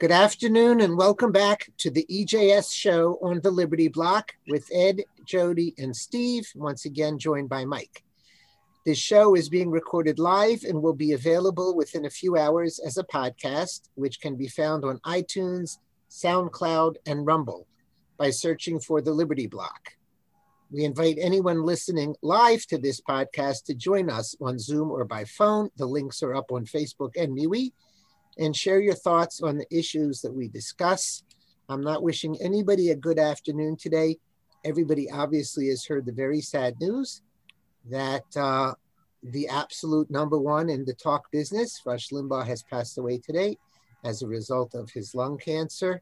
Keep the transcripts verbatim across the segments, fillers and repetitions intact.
Good afternoon and welcome back to the E J S show on the Liberty Block with Ed, Jody, and Steve, once again joined by Mike. This show is being recorded live and will be available within a few hours as a podcast, which can be found on iTunes, SoundCloud, and Rumble by searching for the Liberty Block. We invite anyone listening live to this podcast to join us on Zoom or by phone. The links are up on Facebook and MeWe. And share your thoughts on the issues that we discuss. I'm not wishing anybody a good afternoon today. Everybody obviously has heard the very sad news that uh, the absolute number one in the talk business, Rush Limbaugh, has passed away today as a result of his lung cancer.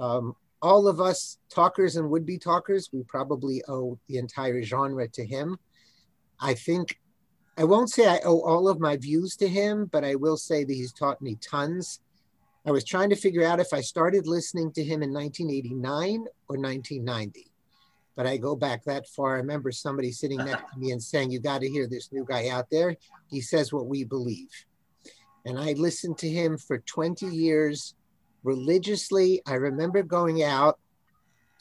Um, all of us talkers and would-be talkers, we probably owe the entire genre to him. I think I won't say I owe all of my views to him, but I will say that he's taught me tons. I was trying to figure out if I started listening to him in nineteen eighty-nine or nineteen ninety, but I go back that far. I remember somebody sitting next to me and saying, you got to hear this new guy out there. He says what we believe. And I listened to him for twenty years religiously. I remember going out.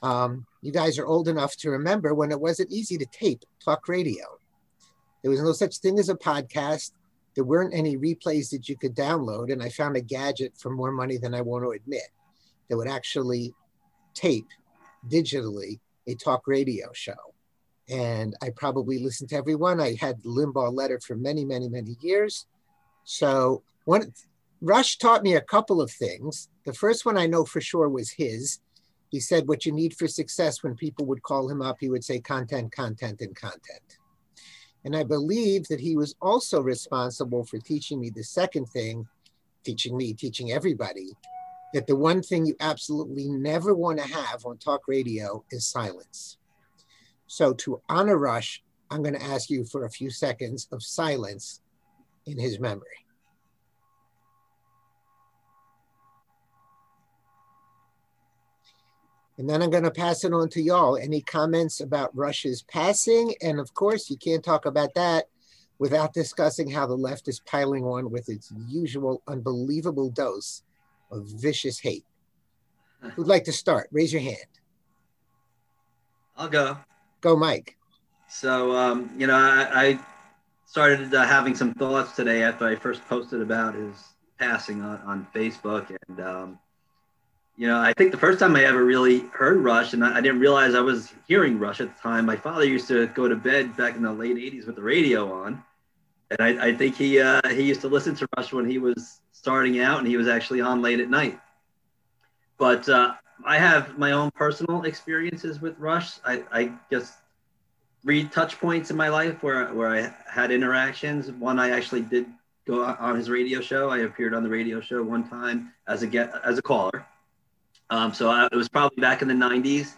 Um, you guys are old enough to remember when it wasn't easy to tape talk radio. There was no such thing as a podcast. There weren't any replays that you could download. And I found a gadget for more money than I want to admit that would actually tape digitally a talk radio show. And I probably listened to everyone. I had the Limbaugh Letter for many, many, many years. So one, Rush taught me a couple of things. The first one I know for sure was his. He said, what you need for success, when people would call him up, he would say content, content, and content. And I believe that he was also responsible for teaching me the second thing, teaching me, teaching everybody, that the one thing you absolutely never want to have on talk radio is silence. So to honor Rush, I'm going to ask you for a few seconds of silence in his memory. And then I'm going to pass it on to y'all. Any comments about Rush's passing? And of course, you can't talk about that without discussing how the left is piling on with its usual unbelievable dose of vicious hate. Who'd like to start? Raise your hand. I'll go. Go, Mike. So, um, you know, I, I started uh, having some thoughts today after I first posted about his passing on, on Facebook. And, um, you know, I think the first time I ever really heard Rush, and I, I didn't realize I was hearing Rush at the time. My father used to go to bed back in the late eighties with the radio on. And I, I think he uh, he used to listen to Rush when he was starting out, and he was actually on late at night. But uh, I have my own personal experiences with Rush. I, I guess three touch points in my life where, where I had interactions. One, I actually did go on his radio show. I appeared on the radio show one time as a get, as a caller. Um, so I, it was probably back in the nineties,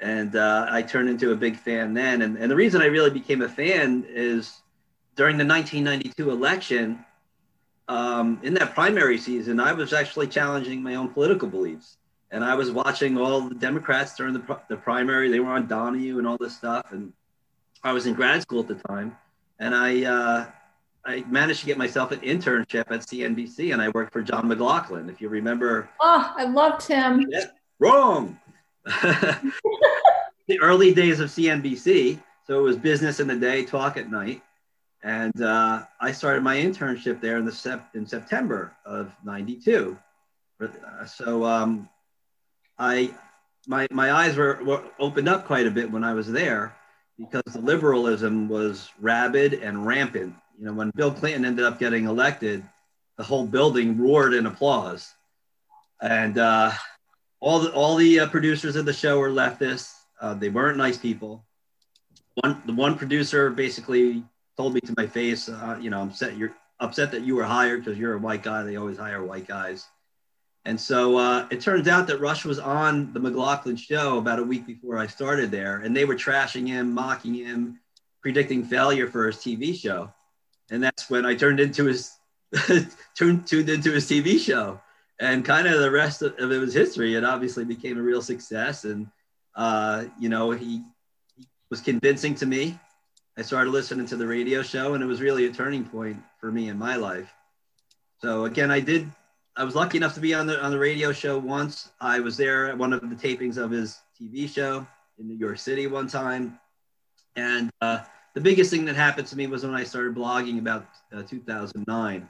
and uh, I turned into a big fan then. And, and the reason I really became a fan is during the nineteen ninety-two election, um, in that primary season, I was actually challenging my own political beliefs. And I was watching all the Democrats during the, the primary. They were on Donahue and all this stuff. And I was in grad school at the time. And I, uh, I managed to get myself an internship at C N B C, and I worked for John McLaughlin, if you remember. Oh, I loved him. Yeah, wrong. The early days of C N B C. So it was business in the day, talk at night. And uh, I started my internship there in the sep- in September of ninety-two. So um, I, my, my eyes were, were opened up quite a bit when I was there, because the liberalism was rabid and rampant. You know, when Bill Clinton ended up getting elected, the whole building roared in applause. And uh, all the, all the uh, producers of the show were leftists. Uh, they weren't nice people. One, the one producer basically told me to my face, uh, you know, I'm upset, you're upset that you were hired because you're a white guy. They always hire white guys. And so uh, it turns out that Rush was on the McLaughlin show about a week before I started there. And they were trashing him, mocking him, predicting failure for his T V show. And that's when I turned into his tuned, tuned into his T V show, and kind of the rest of, of it was history. It obviously became a real success, and uh, you know, he, he was convincing to me. I started listening to the radio show, and it was really a turning point for me in my life. So again, I did I was lucky enough to be on the on the radio show once. I was there at one of the tapings of his T V show in New York City one time. And uh, the biggest thing that happened to me was when I started blogging about uh, two thousand nine.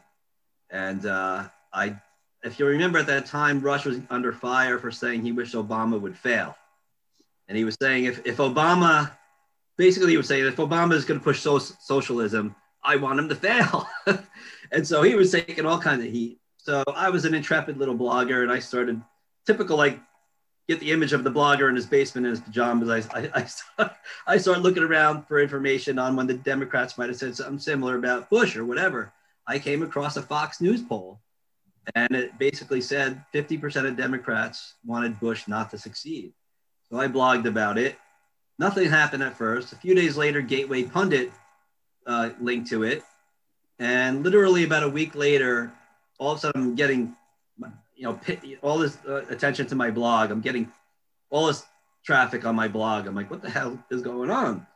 And uh, I, if you remember at that time, Rush was under fire for saying he wished Obama would fail. And he was saying if, if Obama, basically he was saying if Obama is going to push so- socialism, I want him to fail. And so he was taking all kinds of heat. So I was an intrepid little blogger, and I started typical, like, get the image of the blogger in his basement in his pajamas. I, I, I, started, I started looking around for information on when the Democrats might have said something similar about Bush or whatever. I came across a Fox News poll, and it basically said fifty percent of Democrats wanted Bush not to succeed. So I blogged about it. Nothing happened at first. A few days later, Gateway Pundit uh, linked to it. And literally about a week later, all of a sudden I'm getting, you know, all this uh, attention to my blog. I'm getting all this traffic on my blog. I'm like, what the hell is going on?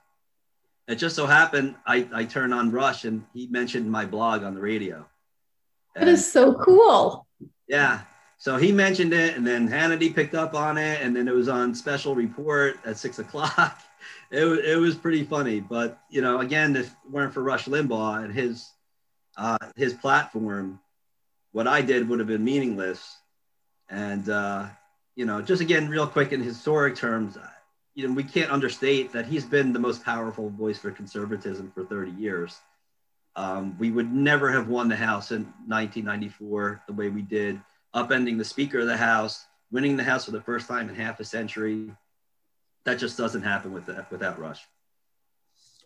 It just so happened I, I turned on Rush, and he mentioned my blog on the radio. And, that is so cool. Yeah. So he mentioned it, and then Hannity picked up on it, and then it was on Special Report at six o'clock. It was, it was pretty funny. But, you know, again, if it weren't for Rush Limbaugh and his uh, his platform, what I did would have been meaningless. And, uh, you know, just again, real quick in historic terms, you know, we can't understate that he's been the most powerful voice for conservatism for thirty years. Um, we would never have won the House in nineteen ninety-four the way we did, upending the Speaker of the House, winning the House for the first time in half a century. That just doesn't happen with that, without Rush.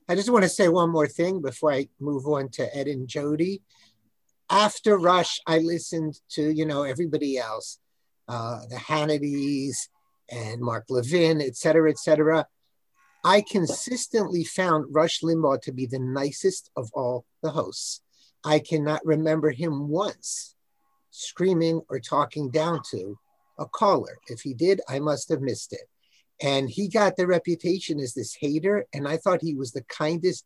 I just want to say one more thing before I move on to Ed and Jody. After Rush, I listened to, you know, everybody else, uh, the Hannitys and Mark Levin, et cetera, et cetera. I consistently found Rush Limbaugh to be the nicest of all the hosts. I cannot remember him once screaming or talking down to a caller. If he did, I must have missed it. And he got the reputation as this hater, and I thought he was the kindest,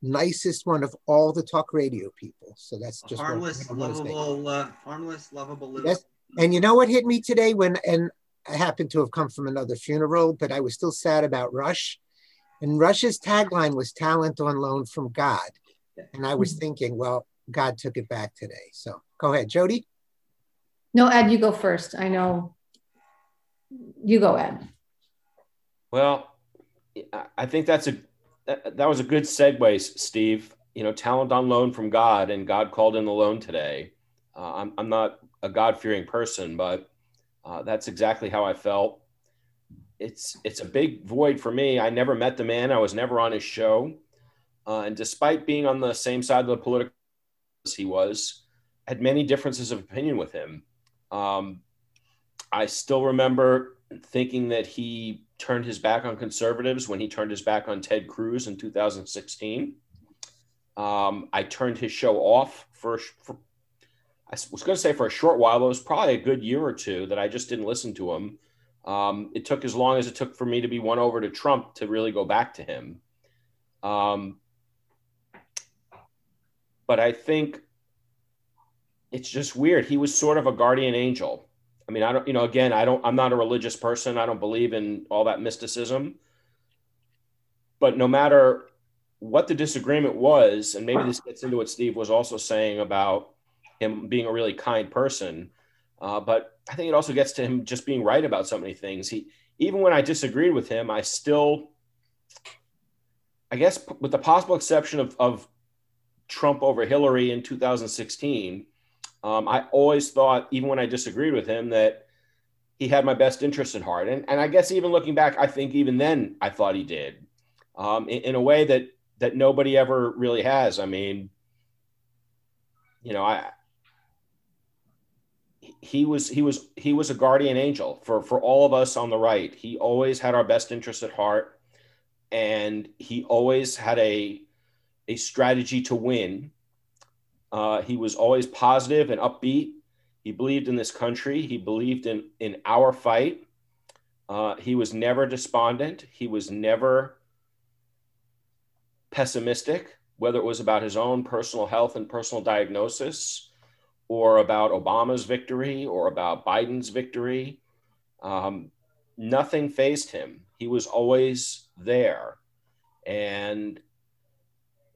nicest one of all the talk radio people. So that's just harmless, lovable, uh, harmless, lovable. Little. Yes. And you know what hit me today when, and I happened to have come from another funeral, but I was still sad about Rush. And Rush's tagline was talent on loan from God. And I was thinking, well, God took it back today. So go ahead, Jody. No, Ed, you go first. I know. You go, Ed. Well, I think that's a, that was a good segue, Steve. You know, talent on loan from God, and God called in the loan today. Uh, I'm, I'm not a God-fearing person, but uh, that's exactly how I felt. It's it's a big void for me. I never met the man. I was never on his show. Uh, and despite being on the same side of the political as he was, I had many differences of opinion with him. Um, I still remember thinking that he turned his back on conservatives when he turned his back on Ted Cruz in two thousand sixteen. Um, I turned his show off for, for, I was going to say for a short while, but it was probably a good year or two that I just didn't listen to him. Um, it took as long as it took for me to be won over to Trump to really go back to him. Um, but I think it's just weird. He was sort of a guardian angel. I mean, I don't, you know, again, I don't, I'm not a religious person. I don't believe in all that mysticism, but no matter what the disagreement was, and maybe this gets into what Steve was also saying about him being a really kind person. Uh, but I think it also gets to him just being right about so many things. He, even when I disagreed with him, I still, I guess with the possible exception of, of Trump over Hillary in two thousand sixteen, Um, I always thought, even when I disagreed with him, that he had my best interest at heart. And, and I guess even looking back, I think even then I thought he did um, in, in a way that that nobody ever really has. I mean, you know, I he was he was he was a guardian angel for for all of us on the right. He always had our best interest at heart, and he always had a a strategy to win. Uh, he was always positive and upbeat. He believed in this country. He believed in, in our fight. Uh, he was never despondent. He was never pessimistic, whether it was about his own personal health and personal diagnosis or about Obama's victory or about Biden's victory. Um, nothing fazed him. He was always there. And,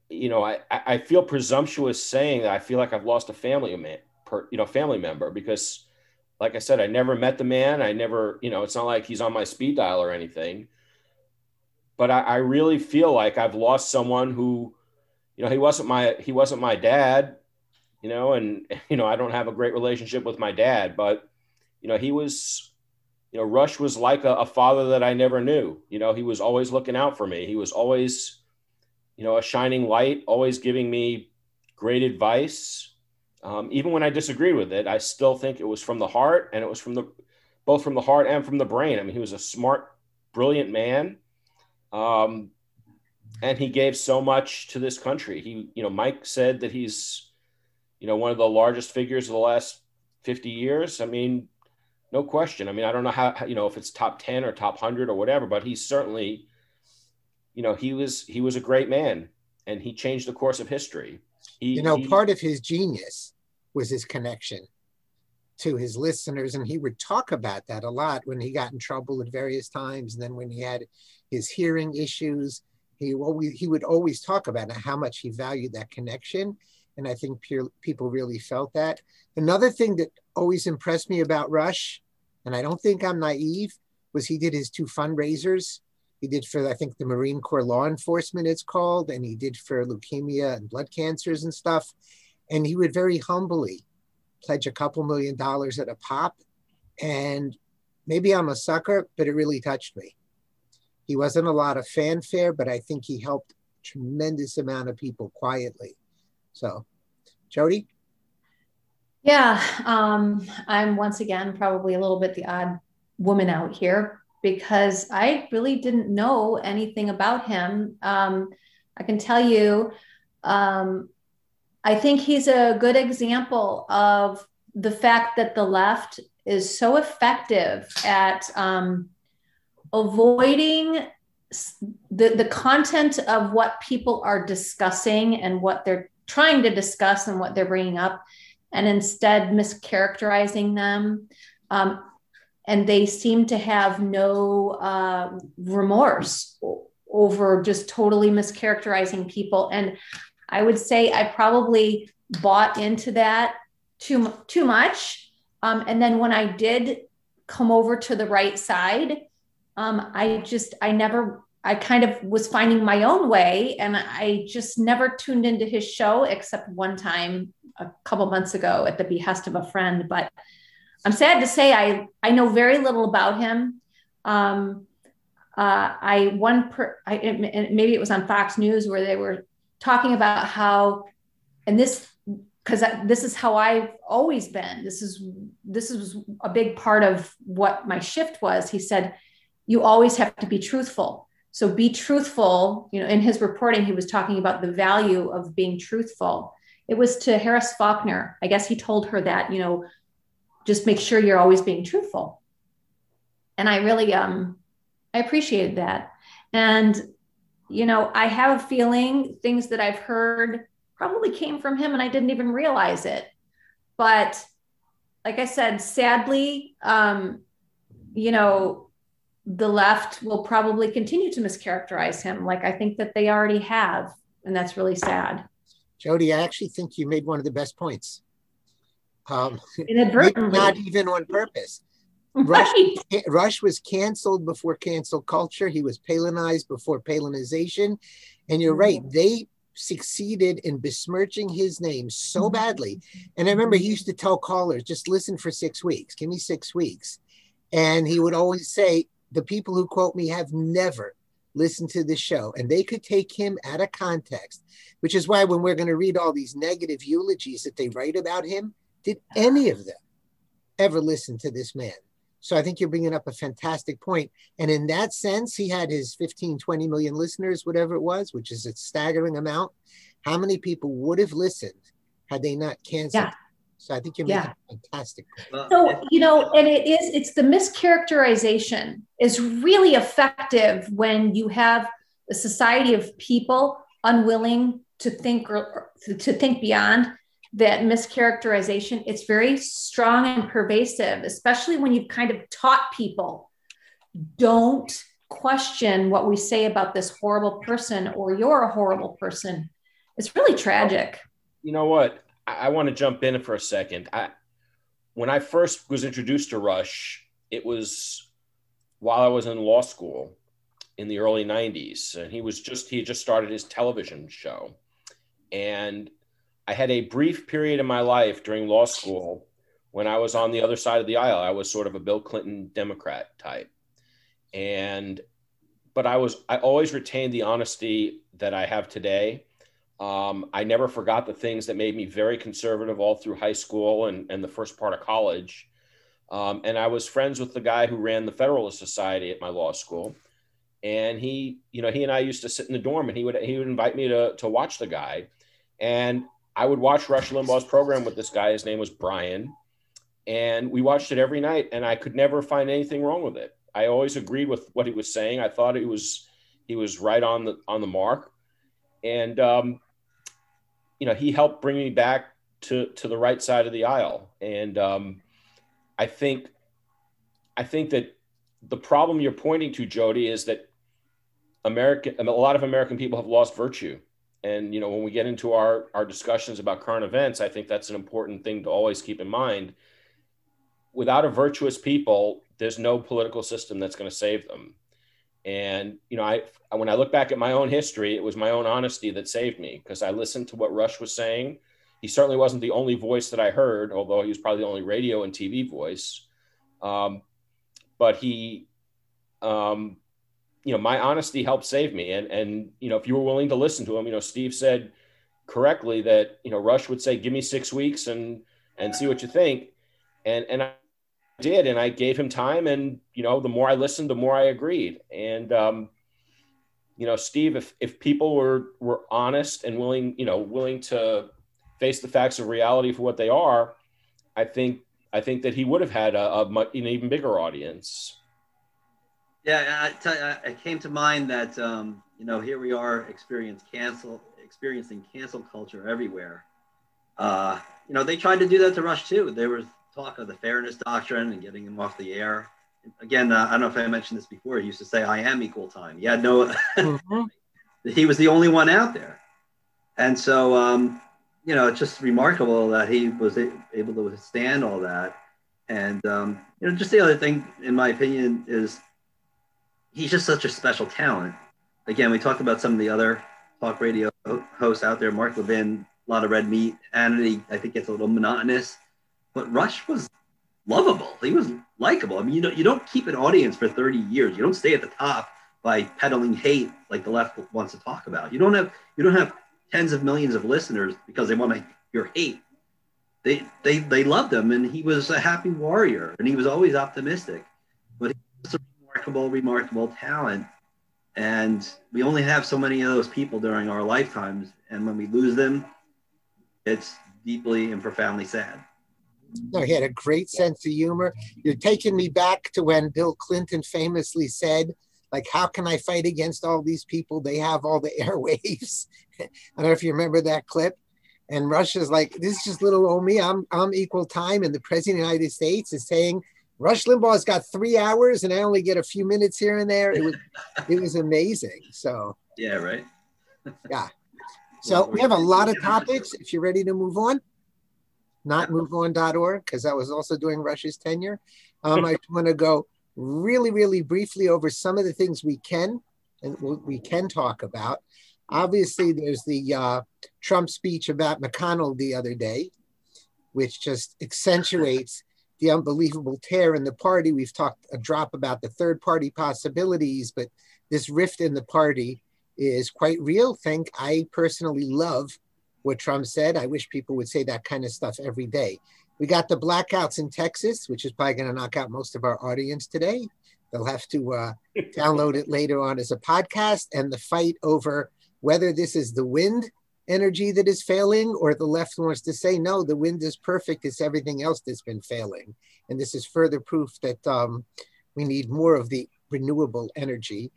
you know, I, I feel presumptuous saying that I feel like I've lost a family, per, you know, family member, because like I said, I never met the man. I never, you know, it's not like he's on my speed dial or anything, but I, I really feel like I've lost someone who, you know, he wasn't my, he wasn't my dad, you know, and, you know, I don't have a great relationship with my dad, but, you know, he was, you know, Rush was like a, a father that I never knew. You know, he was always looking out for me. He was always, you know, a shining light, always giving me great advice. Um, even when I disagreed with it, I still think it was from the heart, and it was from the, both from the heart and from the brain. I mean, he was a smart, brilliant man. Um, and he gave so much to this country. He, you know, Mike said that he's, you know, one of the largest figures of the last fifty years. I mean, no question. I mean, I don't know how, you know, if it's top ten or top one hundred or whatever, but he certainly, you know, he was, he was a great man, and he changed the course of history. He, you know, he, part of his genius was his connection to his listeners. And he would talk about that a lot when he got in trouble at various times. And then when he had his hearing issues, he always, he would always talk about how much he valued that connection. And I think peer, people really felt that. Another thing that always impressed me about Rush, and I don't think I'm naive, was he did his two fundraisers. He did for, I think, the Marine Corps Law Enforcement, it's called, and he did for leukemia and blood cancers and stuff. And he would very humbly pledge a couple million dollars at a pop. And maybe I'm a sucker, but it really touched me. He wasn't a lot of fanfare, but I think he helped a tremendous amount of people quietly. So, Jody? Yeah, um, I'm once again probably a little bit the odd woman out here, because I really didn't know anything about him. Um, I can tell you, um, I think he's a good example of the fact that the left is so effective at um, avoiding the, the content of what people are discussing and what they're trying to discuss and what they're bringing up, and instead mischaracterizing them. Um, And they seem to have no uh, remorse over just totally mischaracterizing people. And I would say I probably bought into that too, too much. Um, and then when I did come over to the right side, um, I just, I never, I kind of was finding my own way. And I just never tuned into his show, except one time a couple months ago at the behest of a friend. But I'm sad to say I, I know very little about him. Um, uh, I one per, I, and maybe it was on Fox News where they were talking about how, and this because this is how I've always been. This is this is a big part of what my shift was. He said, "You always have to be truthful. So be truthful." You know, in his reporting, he was talking about the value of being truthful. It was to Harris Faulkner. I guess he told her that, you know, just make sure you're always being truthful. And I really, um, I appreciated that. And, you know, I have a feeling things that I've heard probably came from him and I didn't even realize it. But like I said, sadly, um, you know, the left will probably continue to mischaracterize him. Like I think that they already have, and that's really sad. Jody, I actually think you made one of the best points. Um, not even on purpose. Rush, right. Rush was canceled before cancel culture. He was Palinized before Palinization. And you're right, they succeeded in besmirching his name so badly. And I remember he used to tell callers, just listen for six weeks. Give me six weeks. And he would always say, the people who quote me have never listened to the show. And they could take him out of context, which is why when we're going to read all these negative eulogies that they write about him, did any of them ever listen to this man? So I think you're bringing up a fantastic point. And in that sense, he had his fifteen, twenty million listeners, whatever it was, which is a staggering amount. How many people would have listened had they not canceled? Yeah. So I think you're making yeah. a fantastic point. So, you know, and it is, it's the mischaracterization is really effective when you have a society of people unwilling to think or to think beyond that mischaracterization, it's very strong and pervasive, especially when you've kind of taught people, don't question what we say about this horrible person or you're a horrible person. It's really tragic. You know what? I, I want to jump in for a second. I, when I first was introduced to Rush, it was while I was in law school in the early nineties. And he was just, he had just started his television show. And I had a brief period in my life during law school when I was on the other side of the aisle. I was sort of a Bill Clinton Democrat type. And, but I was, I always retained the honesty that I have today. Um, I never forgot the things that made me very conservative all through high school and, and the first part of college. Um, and I was friends with the guy who ran the Federalist Society at my law school. And he, you know, he and I used to sit in the dorm, and he would, he would invite me to, to watch the guy. And I would watch Rush Limbaugh's program with this guy. His name was Brian. And we watched it every night, and I could never find anything wrong with it. I always agreed with what he was saying. I thought he was, he was right on the, on the mark. And, um, you know, he helped bring me back to, to the right side of the aisle. And um, I think, I think that the problem you're pointing to, Jody, is that American, a lot of American people have lost virtue. And, you know, when we get into our, our discussions about current events, I think that's an important thing to always keep in mind. Without a virtuous people, there's no political system that's going to save them. And, you know, I, when I look back at my own history, it was my own honesty that saved me, because I listened to what Rush was saying. He certainly wasn't the only voice that I heard, although he was probably the only radio and T V voice. Um, but he, um, you know, my honesty helped save me. And, and, you know, if you were willing to listen to him, you know, Steve said correctly that, you know, Rush would say, give me six weeks and, and see what you think. And, and I, did. And I gave him time. And, you know, the more I listened, the more I agreed. And, um, you know, Steve, if, if people were, were honest and willing, you know, willing to face the facts of reality for what they are, I think, I think that he would have had a, a much, an even bigger audience. Yeah. I tell you, it came to mind that, um, you know, here we are experiencing cancel, experiencing cancel culture everywhere. Uh, you know, they tried to do that to Rush too. They were talk of the fairness doctrine and getting him off the air. Again, uh, I don't know if I mentioned this before. He used to say, I am equal time. Yeah, no, mm-hmm. He was the only one out there. And so, um, you know, it's just remarkable that he was able to withstand all that. And, um, you know, just the other thing, in my opinion, is he's just such a special talent. Again, we talked about some of the other talk radio hosts out there. Mark Levin, a lot of red meat. Hannity, I think, gets a little monotonous. But Rush was lovable. He was likable. I mean, you know, you don't keep an audience for thirty years. You don't stay at the top by peddling hate like the left wants to talk about. You don't have you don't have tens of millions of listeners because they want to hear hate. They they they loved him, and he was a happy warrior, and he was always optimistic. But he was a remarkable, remarkable talent, and we only have so many of those people during our lifetimes, and when we lose them, it's deeply and profoundly sad. No, he had a great sense of humor. You're taking me back to when Bill Clinton famously said, like, how can I fight against all these people? They have all the airwaves. I don't know if you remember that clip. And Rush is like, this is just little old me. I'm, I'm equal time. And the president of the United States is saying, Rush Limbaugh's got three hours and I only get a few minutes here and there. It was, it was amazing. So, yeah, right. Yeah. So we have a lot of topics. If you're ready to move on. Not move on dot org, because I was also doing Rush's tenure. Um, I want to go really, really briefly over some of the things we can and we can talk about. Obviously, there's the uh, Trump speech about McConnell the other day, which just accentuates the unbelievable tear in the party. We've talked a drop about the third party possibilities, but this rift in the party is quite real. Think I personally love what Trump said. I wish people would say that kind of stuff every day. We got the blackouts in Texas, which is probably going to knock out most of our audience today. They'll have to uh, download it later on as a podcast. And the fight over whether this is the wind energy that is failing or the left wants to say, no, the wind is perfect. It's everything else that's been failing. And this is further proof that um, we need more of the renewable energy.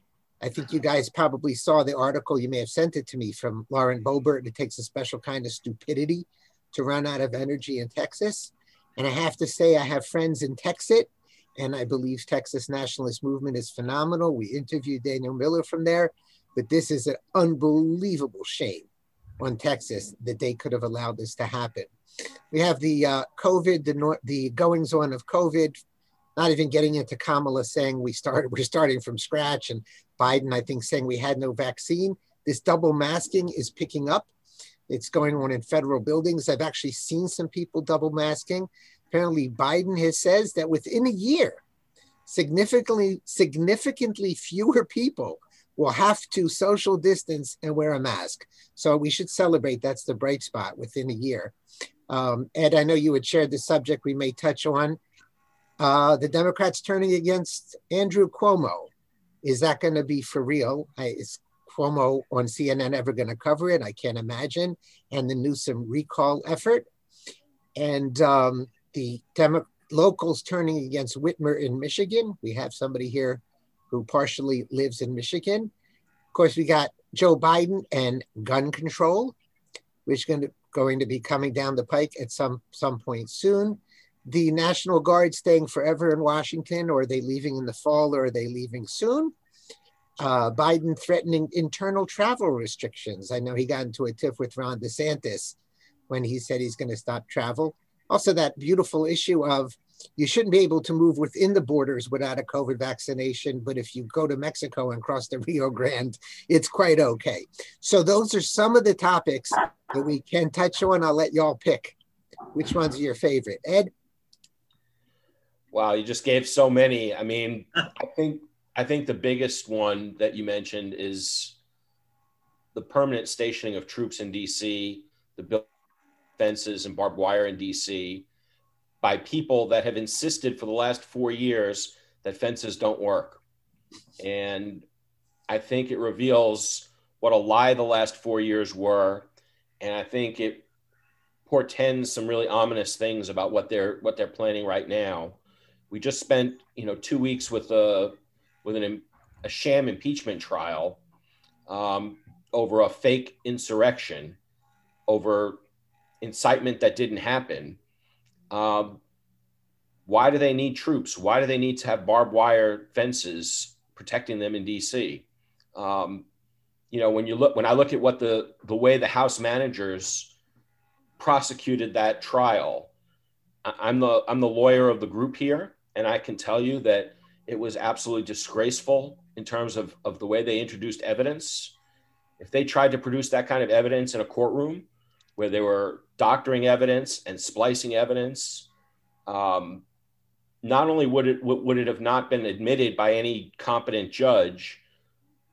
I think you guys probably saw the article, you may have sent it to me, from Lauren Boebert. It takes a special kind of stupidity to run out of energy in Texas. And I have to say, I have friends in Texas, and I believe Texas nationalist movement is phenomenal. We interviewed Daniel Miller from there, but this is an unbelievable shame on Texas that they could have allowed this to happen. We have the uh, COVID, the, nor- the goings on of COVID, not even getting into Kamala saying we started, we're starting from scratch, and Biden, I think, saying we had no vaccine. This double masking is picking up. It's going on in federal buildings. I've actually seen some people double masking. Apparently Biden has says that within a year, significantly, significantly fewer people will have to social distance and wear a mask. So we should celebrate. That's the bright spot within a year. Um, Ed, I know you had shared the subject we may touch on. Uh, the Democrats turning against Andrew Cuomo. Is that going to be for real? I, is Cuomo on C N N ever going to cover it? I can't imagine. And the Newsom recall effort. And um, the Demo- locals turning against Whitmer in Michigan. We have somebody here who partially lives in Michigan. Of course, we got Joe Biden and gun control, which is going to, going to be coming down the pike at some, some point soon. The National Guard staying forever in Washington, or are they leaving in the fall, or are they leaving soon? Uh, Biden threatening internal travel restrictions. I know he got into a tiff with Ron DeSantis when he said he's going to stop travel. Also, that beautiful issue of you shouldn't be able to move within the borders without a COVID vaccination, but if you go to Mexico and cross the Rio Grande, it's quite okay. So those are some of the topics that we can touch on. I'll let y'all pick which ones are your favorite. Ed? Wow, you just gave so many. I mean, I think I think the biggest one that you mentioned is the permanent stationing of troops in D C, the built fences and barbed wire in D C, by people that have insisted for the last four years that fences don't work. And I think it reveals what a lie the last four years were. And I think it portends some really ominous things about what they're what they're planning right now. We just spent, you know, two weeks with a with an, a sham impeachment trial um, over a fake insurrection, over incitement that didn't happen. Um, why do they need troops? Why do they need to have barbed wire fences protecting them in D C? Um, you know, when you look, when I look at what the, the way the House managers prosecuted that trial, I'm the, I'm the lawyer of the group here. And I can tell you that it was absolutely disgraceful in terms of, of the way they introduced evidence. If they tried to produce that kind of evidence in a courtroom where they were doctoring evidence and splicing evidence, um, not only would it would it have not been admitted by any competent judge,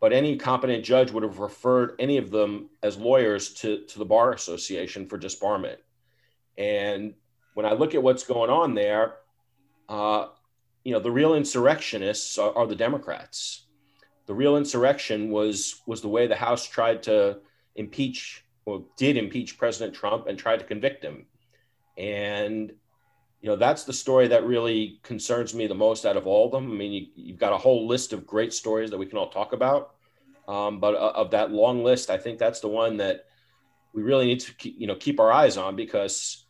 but any competent judge would have referred any of them as lawyers to, to the Bar Association for disbarment. And when I look at what's going on there, uh, you know, the real insurrectionists are, are the Democrats. The real insurrection was was the way the House tried to impeach Well, did impeach President Trump and tried to convict him. And, you know, that's the story that really concerns me the most out of all of them. I mean, you, you've got a whole list of great stories that we can all talk about. Um, but uh, of that long list, I think that's the one that we really need to, keep, you know, keep our eyes on, because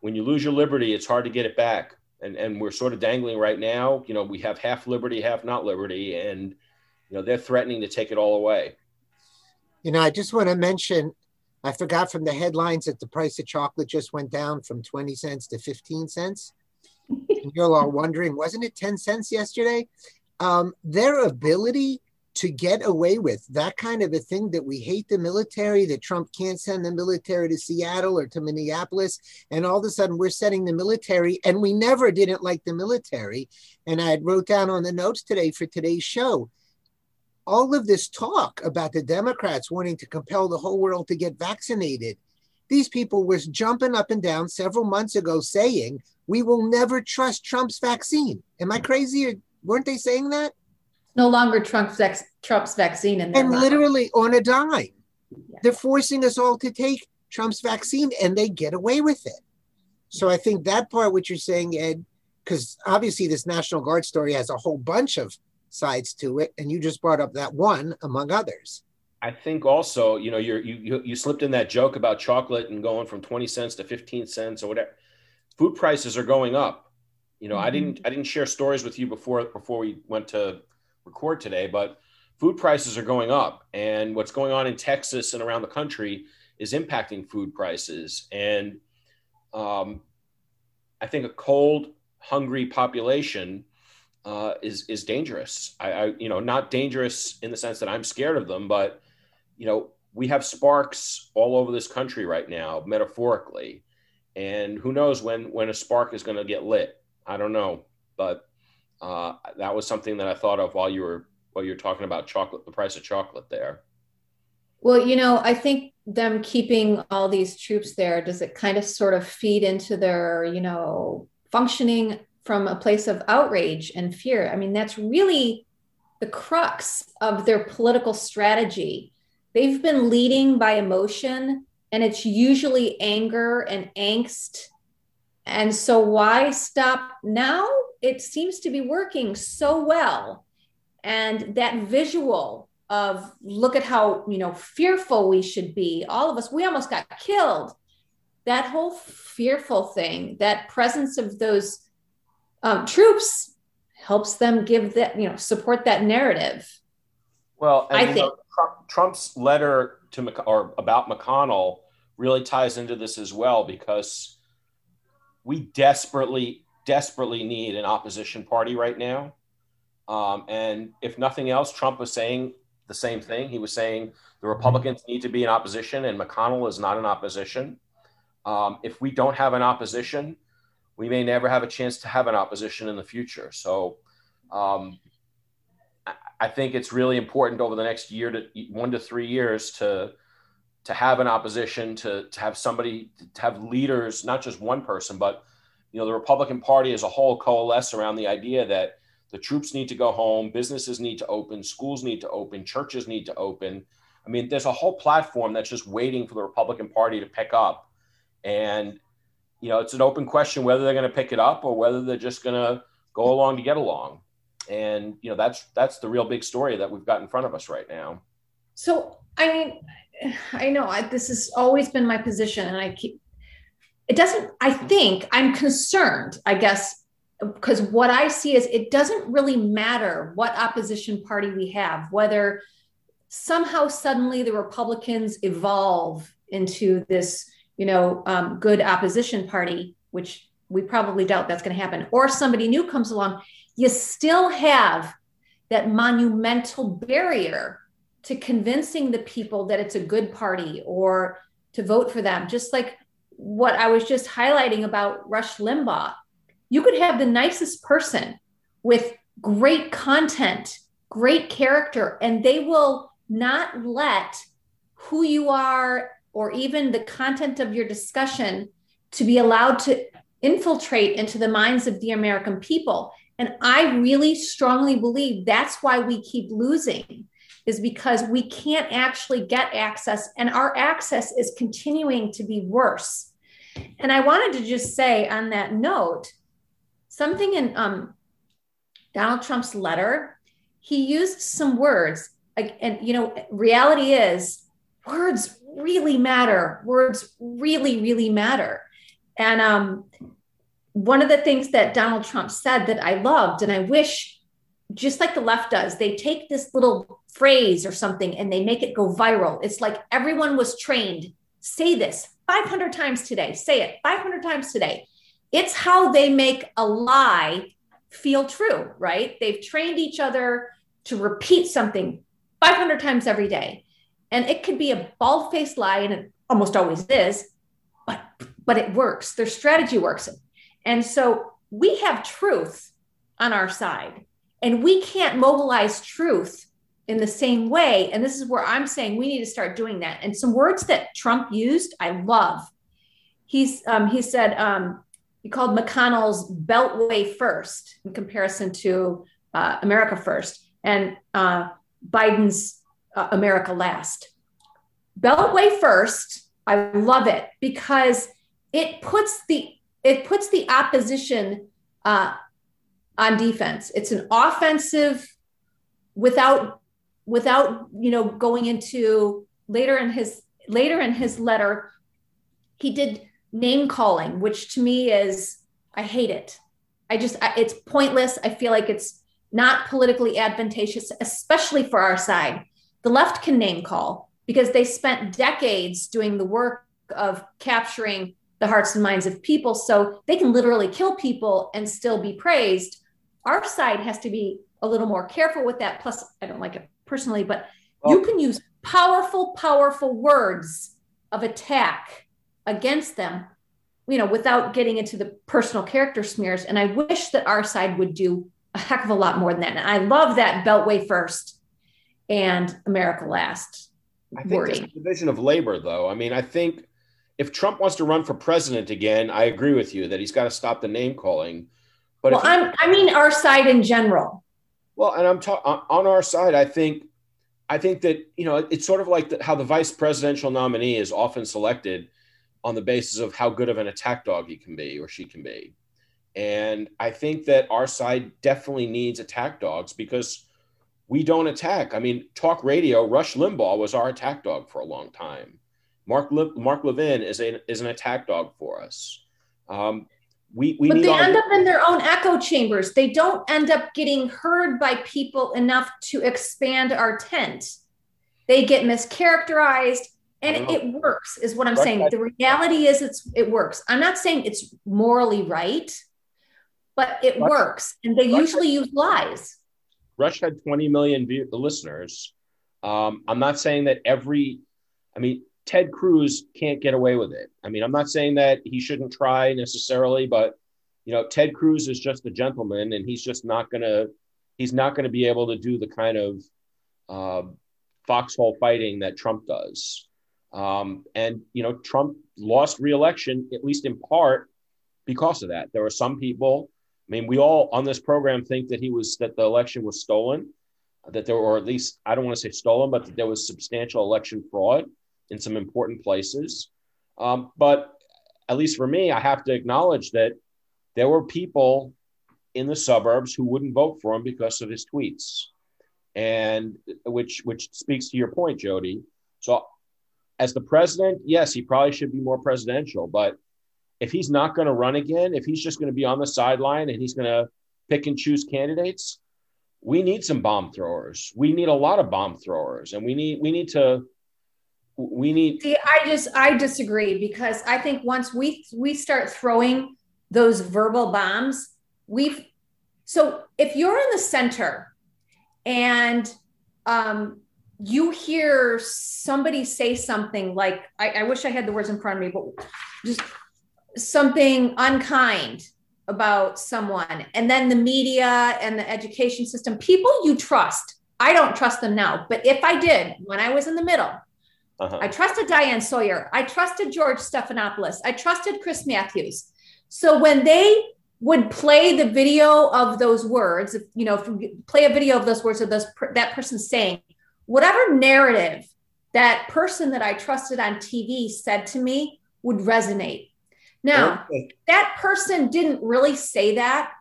when you lose your liberty, it's hard to get it back. And, and we're sort of dangling right now. You know, we have half liberty, half not liberty. And, you know, they're threatening to take it all away. You know, I just want to mention, I forgot from the headlines that the price of chocolate just went down from twenty cents to fifteen cents. And you're all wondering, wasn't it ten cents yesterday? Um, their ability to get away with that kind of a thing, that we hate the military, that Trump can't send the military to Seattle or to Minneapolis, and all of a sudden we're sending the military, and we never didn't like the military. And I wrote down on the notes today for today's show, all of this talk about the Democrats wanting to compel the whole world to get vaccinated. These people were jumping up and down several months ago saying, we will never trust Trump's vaccine. Am I crazy? Or weren't they saying that? No longer Trump's, ex- Trump's vaccine. In their and mind. Literally on a dime. Yeah. They're forcing us all to take Trump's vaccine, and they get away with it. So I think that part, what you're saying, Ed, because obviously this National Guard story has a whole bunch of sides to it, and you just brought up that one among others. I think also, you know, you're, you you slipped in that joke about chocolate and going from twenty cents to fifteen cents or whatever. Food prices are going up. You know, mm-hmm. I didn't I didn't share stories with you before before we went to record today, but food prices are going up, and what's going on in Texas and around the country is impacting food prices. And um, I think a cold, hungry population uh, is is dangerous. I, I you know, not dangerous in the sense that I'm scared of them, but you know, we have sparks all over this country right now, metaphorically. And who knows when, when a spark is going to get lit. I don't know. But uh, that was something that I thought of while you were while you were talking about chocolate, the price of chocolate there. Well, you know, I think them keeping all these troops there, does it kind of sort of feed into their, you know, functioning from a place of outrage and fear? I mean, that's really the crux of their political strategy. They've been leading by emotion, and it's usually anger and angst. And so why stop now? It seems to be working so well. And that visual of look at how, you know, fearful we should be. All of us, we almost got killed. That whole fearful thing, that presence of those um, troops helps them give that, you know, support that narrative. Well, and I think Trump, Trump's letter to Mc, or about McConnell really ties into this as well, because we desperately, desperately need an opposition party right now. Um, and if nothing else, Trump was saying the same thing. He was saying the Republicans need to be in opposition, and McConnell is not in opposition. Um, if we don't have an opposition, we may never have a chance to have an opposition in the future. So um, I, I think it's really important over the next year to one to three years to to have an opposition, to, to have somebody, to have leaders, not just one person, but you know, the Republican Party as a whole coalesce around the idea that the troops need to go home, businesses need to open, schools need to open, churches need to open. I mean, there's a whole platform that's just waiting for the Republican Party to pick up. And, you know, it's an open question whether they're going to pick it up or whether they're just going to go along to get along. And, you know, that's that's the real big story that we've got in front of us right now. So, I mean, I know I, this has always been my position, and I keep, it doesn't, I think I'm concerned, I guess, because what I see is it doesn't really matter what opposition party we have, whether somehow suddenly the Republicans evolve into this, you know, um, good opposition party, which we probably doubt that's going to happen, or somebody new comes along, you still have that monumental barrier to convincing the people that it's a good party or to vote for them. Just like what I was just highlighting about Rush Limbaugh. You could have the nicest person with great content, great character, and they will not let who you are or even the content of your discussion to be allowed to infiltrate into the minds of the American people. And I really strongly believe that's why we keep losing, is because we can't actually get access, and our access is continuing to be worse. And I wanted to just say on that note, something in um, Donald Trump's letter, he used some words, and you know, reality is words really matter. Words really, really matter. And um, one of the things that Donald Trump said that I loved, and I wish, just like the left does, they take this little phrase or something and they make it go viral. It's like everyone was trained, say this five hundred times today, say it five hundred times today. It's how they make a lie feel true, right? They've trained each other to repeat something five hundred times every day. And it could be a bald-faced lie, and it almost always is, but, but it works. Their strategy works. And so we have truth on our side, and we can't mobilize truth in the same way. And this is where I'm saying we need to start doing that. And some words that Trump used, I love. He's um, he said... Um, He called McConnell's Beltway First in comparison to uh, America First, and uh, Biden's uh, America Last. Beltway First, I love it because it puts the it puts the opposition uh, on defense. It's an offensive without without, you know, going into later in his later in his letter, he did name calling, which to me is, I hate it. I just, I, it's pointless. I feel like it's not politically advantageous, especially for our side. The left can name call because they spent decades doing the work of capturing the hearts and minds of people. So they can literally kill people and still be praised. Our side has to be a little more careful with that. Plus, I don't like it personally, but well, you can use powerful, powerful words of attack against them, you know, without getting into the personal character smears. And I wish that our side would do a heck of a lot more than that. And I love that Beltway first and America last I think wording. There's a division of labor, though. I mean, I think if Trump wants to run for president again, I agree with you that he's got to stop the name calling. But well, I'm, I mean, our side in general. Well, and I'm ta- on our side, I think, I think that, you know, it's sort of like the, how the vice presidential nominee is often selected on the basis of how good of an attack dog he can be or she can be. And I think that our side definitely needs attack dogs because we don't attack. I mean, talk radio, Rush Limbaugh was our attack dog for a long time. Mark Le- Mark Levin is a is an attack dog for us. Um, we we but need they our- end up in their own echo chambers. They don't end up getting heard by people enough to expand our tent. They get mischaracterized, and it works, is what I'm right. saying. The reality is, it's it works. I'm not saying it's morally right, but it Rush, works, and they Rush usually had, use lies. Rush had twenty million view- listeners. Um, I'm not saying that every, I mean. Ted Cruz can't get away with it. I mean, I'm not saying that he shouldn't try necessarily, but you know, Ted Cruz is just a gentleman, and he's just not gonna, he's not gonna be able to do the kind of uh, foxhole fighting that Trump does. Um, and you know, Trump lost re-election, at least in part, because of that. There were some people. I mean, we all on this program think that he was that the election was stolen, that there were at least I don't want to say stolen, but that there was substantial election fraud in some important places. Um, but at least for me, I have to acknowledge that there were people in the suburbs who wouldn't vote for him because of his tweets, and which which speaks to your point, Jody. So as the president, yes, he probably should be more presidential, but if he's not gonna run again, if he's just gonna be on the sideline and he's gonna pick and choose candidates, we need some bomb throwers. We need a lot of bomb throwers, and we need we need to We need. See, I just I disagree because I think once we we start throwing those verbal bombs, we've. So if you're in the center, and um, you hear somebody say something like, I, "I wish I had the words in front of me," but just something unkind about someone, and then the media and the education system, people you trust. I don't trust them now, but if I did when I was in the middle. Uh-huh. I trusted Diane Sawyer. I trusted George Stephanopoulos. I trusted Chris Matthews. So when they would play the video of those words, you know, if you play a video of those words of those that person saying, whatever narrative that person that I trusted on T V said to me would resonate. Now, okay. That person didn't really say that.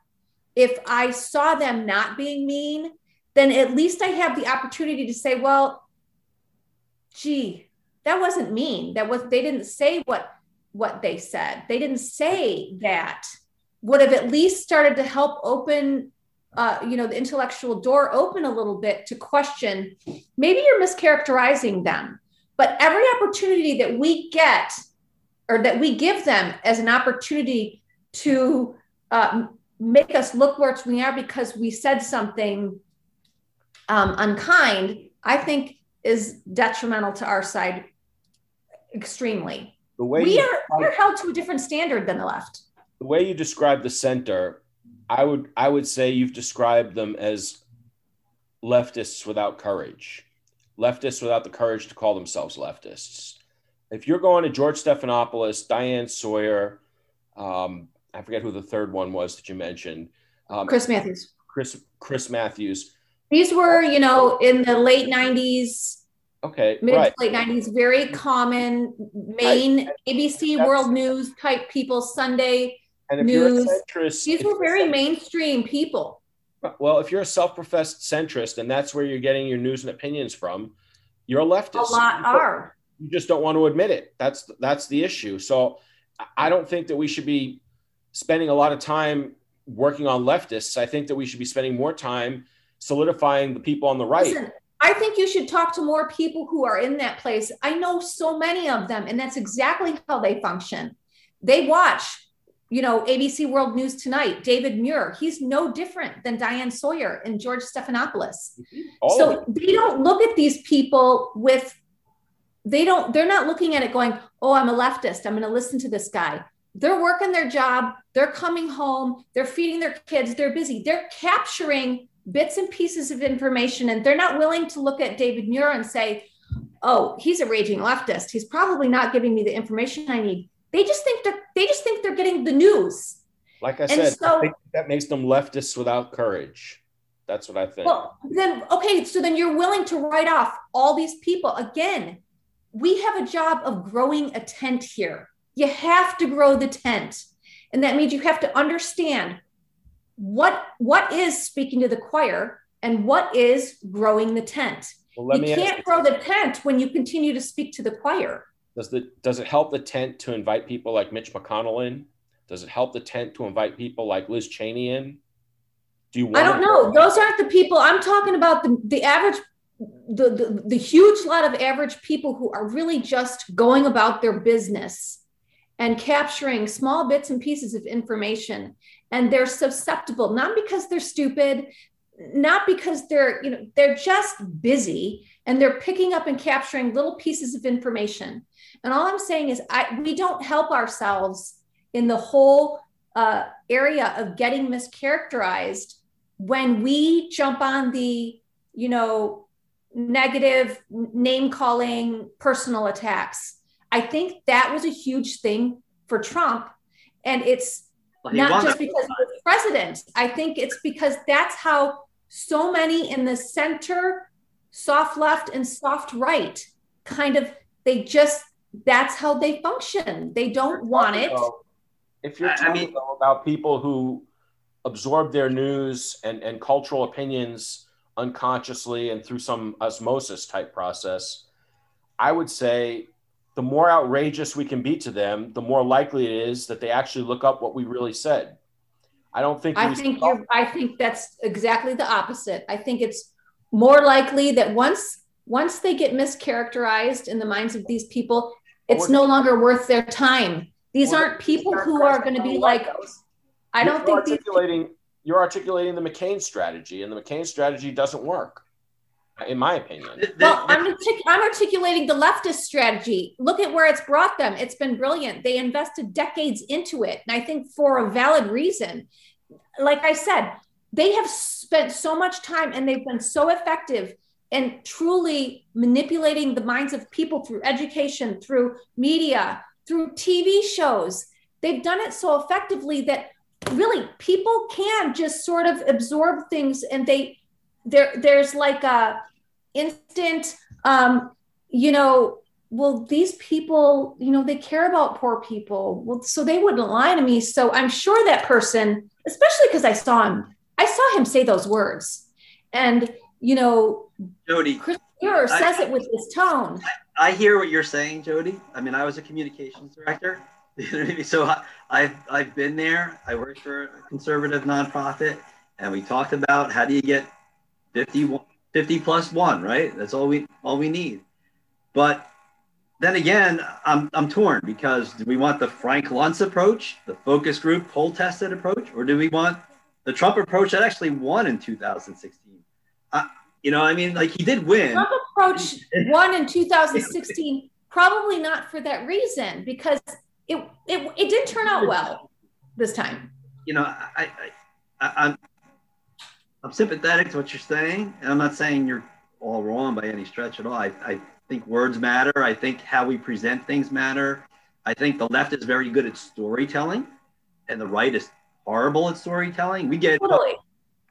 If I saw them not being mean, then at least I have the opportunity to say, well, gee, that wasn't mean. That was, they didn't say what, what they said. They didn't say that. Would have at least started to help open, uh, you know, the intellectual door open a little bit to question, maybe you're mischaracterizing them, but every opportunity that we get or that we give them as an opportunity to uh, make us look worse than we are because we said something um, unkind, I think is detrimental to our side extremely. The way we are we're held to a different standard than the left. The way you describe the center, I would I would say you've described them as leftists without courage, leftists without the courage to call themselves leftists. If you're going to George Stephanopoulos, Diane Sawyer, um, I forget who the third one was that you mentioned. Um, Chris Matthews. Chris Chris Matthews. These were, you know, in the late nineties, okay, mid right. to late nineties, very common main I, I, A B C World News type people, Sunday and if News. These were very mainstream people. Well, if you're a self-professed centrist and that's where you're getting your news and opinions from, you're a leftist. A lot are. You just don't want to admit it. That's that's the issue. So I don't think that we should be spending a lot of time working on leftists. I think that we should be spending more time solidifying the people on the right. Listen, I think you should talk to more people who are in that place. I know so many of them, and that's exactly how they function. They watch, you know, A B C World News Tonight, David Muir. He's no different than Diane Sawyer and George Stephanopoulos. Oh. So they don't look at these people with, they don't, they're not looking at it going, oh, I'm a leftist, I'm going to listen to this guy. They're working their job, they're coming home, they're feeding their kids, they're busy, they're capturing bits and pieces of information, and they're not willing to look at David Muir and say, oh, he's a raging leftist, he's probably not giving me the information I need. They just think they're they just think they're getting the news. Like I and said, so, I think that makes them leftists without courage. That's what I think. Well, then okay, so then you're willing to write off all these people. Again, we have a job of growing a tent here. You have to grow the tent. And that means you have to understand what what is speaking to the choir and what is growing the tent. Well, let me ask you. You can't grow the tent when you continue to speak to the choir. Does the does it help the tent to invite people like Mitch McConnell in? Does it help the tent to invite people like Liz Cheney in? Do you want I don't to- know. Those aren't the people I'm talking about. The, the average, the, the the huge lot of average people who are really just going about their business and capturing small bits and pieces of information. And they're susceptible, not because they're stupid, not because they're, you know, they're just busy, and they're picking up and capturing little pieces of information. And all I'm saying is I, we don't help ourselves in the whole uh, area of getting mischaracterized when we jump on the, you know, negative name calling, personal attacks. I think that was a huge thing for Trump. And it's well, not just because of the president. I think it's because that's how so many in the center, soft left and soft right, kind of, they just, that's how they function. They don't want it. About, if you're talking I mean, about people who absorb their news and, and cultural opinions unconsciously and through some osmosis type process, I would say the more outrageous we can be to them, the more likely it is that they actually look up what we really said. I don't think- I think you're, I think that's exactly the opposite. I think it's more likely that once once they get mischaracterized in the minds of these people, it's no longer worth their time. These aren't people who are going to be like, I don't think these- You're articulating the McCain strategy, and the McCain strategy doesn't work, in my opinion. Well, I'm, artic- I'm articulating the leftist strategy. Look at where it's brought them. It's been brilliant. They invested decades into it, and I think for a valid reason. Like I said, they have spent so much time and they've been so effective in truly manipulating the minds of people through education, through media, through T V shows. They've done it so effectively that really people can just sort of absorb things, and they there there's like a instant, um, you know, well, these people, you know, they care about poor people. Well, so they wouldn't lie to me. So I'm sure that person, especially because I saw him, I saw him say those words, and you know, Jody, Chris Muir says I, it with his tone. I, I hear what you're saying, Jody. I mean, I was a communications director, so I, I've I've been there. I worked for a conservative nonprofit, and we talked about how do you get fifty, fifty plus one, right? That's all we all we need. But then again, I'm I'm torn, because do we want the Frank Luntz approach, the focus group, poll tested approach, or do we want the Trump approach that actually won in two thousand sixteen? Uh, you know, I mean, like, he did win. Trump approach won in two thousand sixteen, probably not for that reason, because it it it didn't turn out well this time. You know, I, I, I I'm I'm sympathetic to what you're saying, and I'm not saying you're all wrong by any stretch at all. I, I think words matter. I think how we present things matter. I think the left is very good at storytelling, and the right is horrible at storytelling. We get totally. Oh,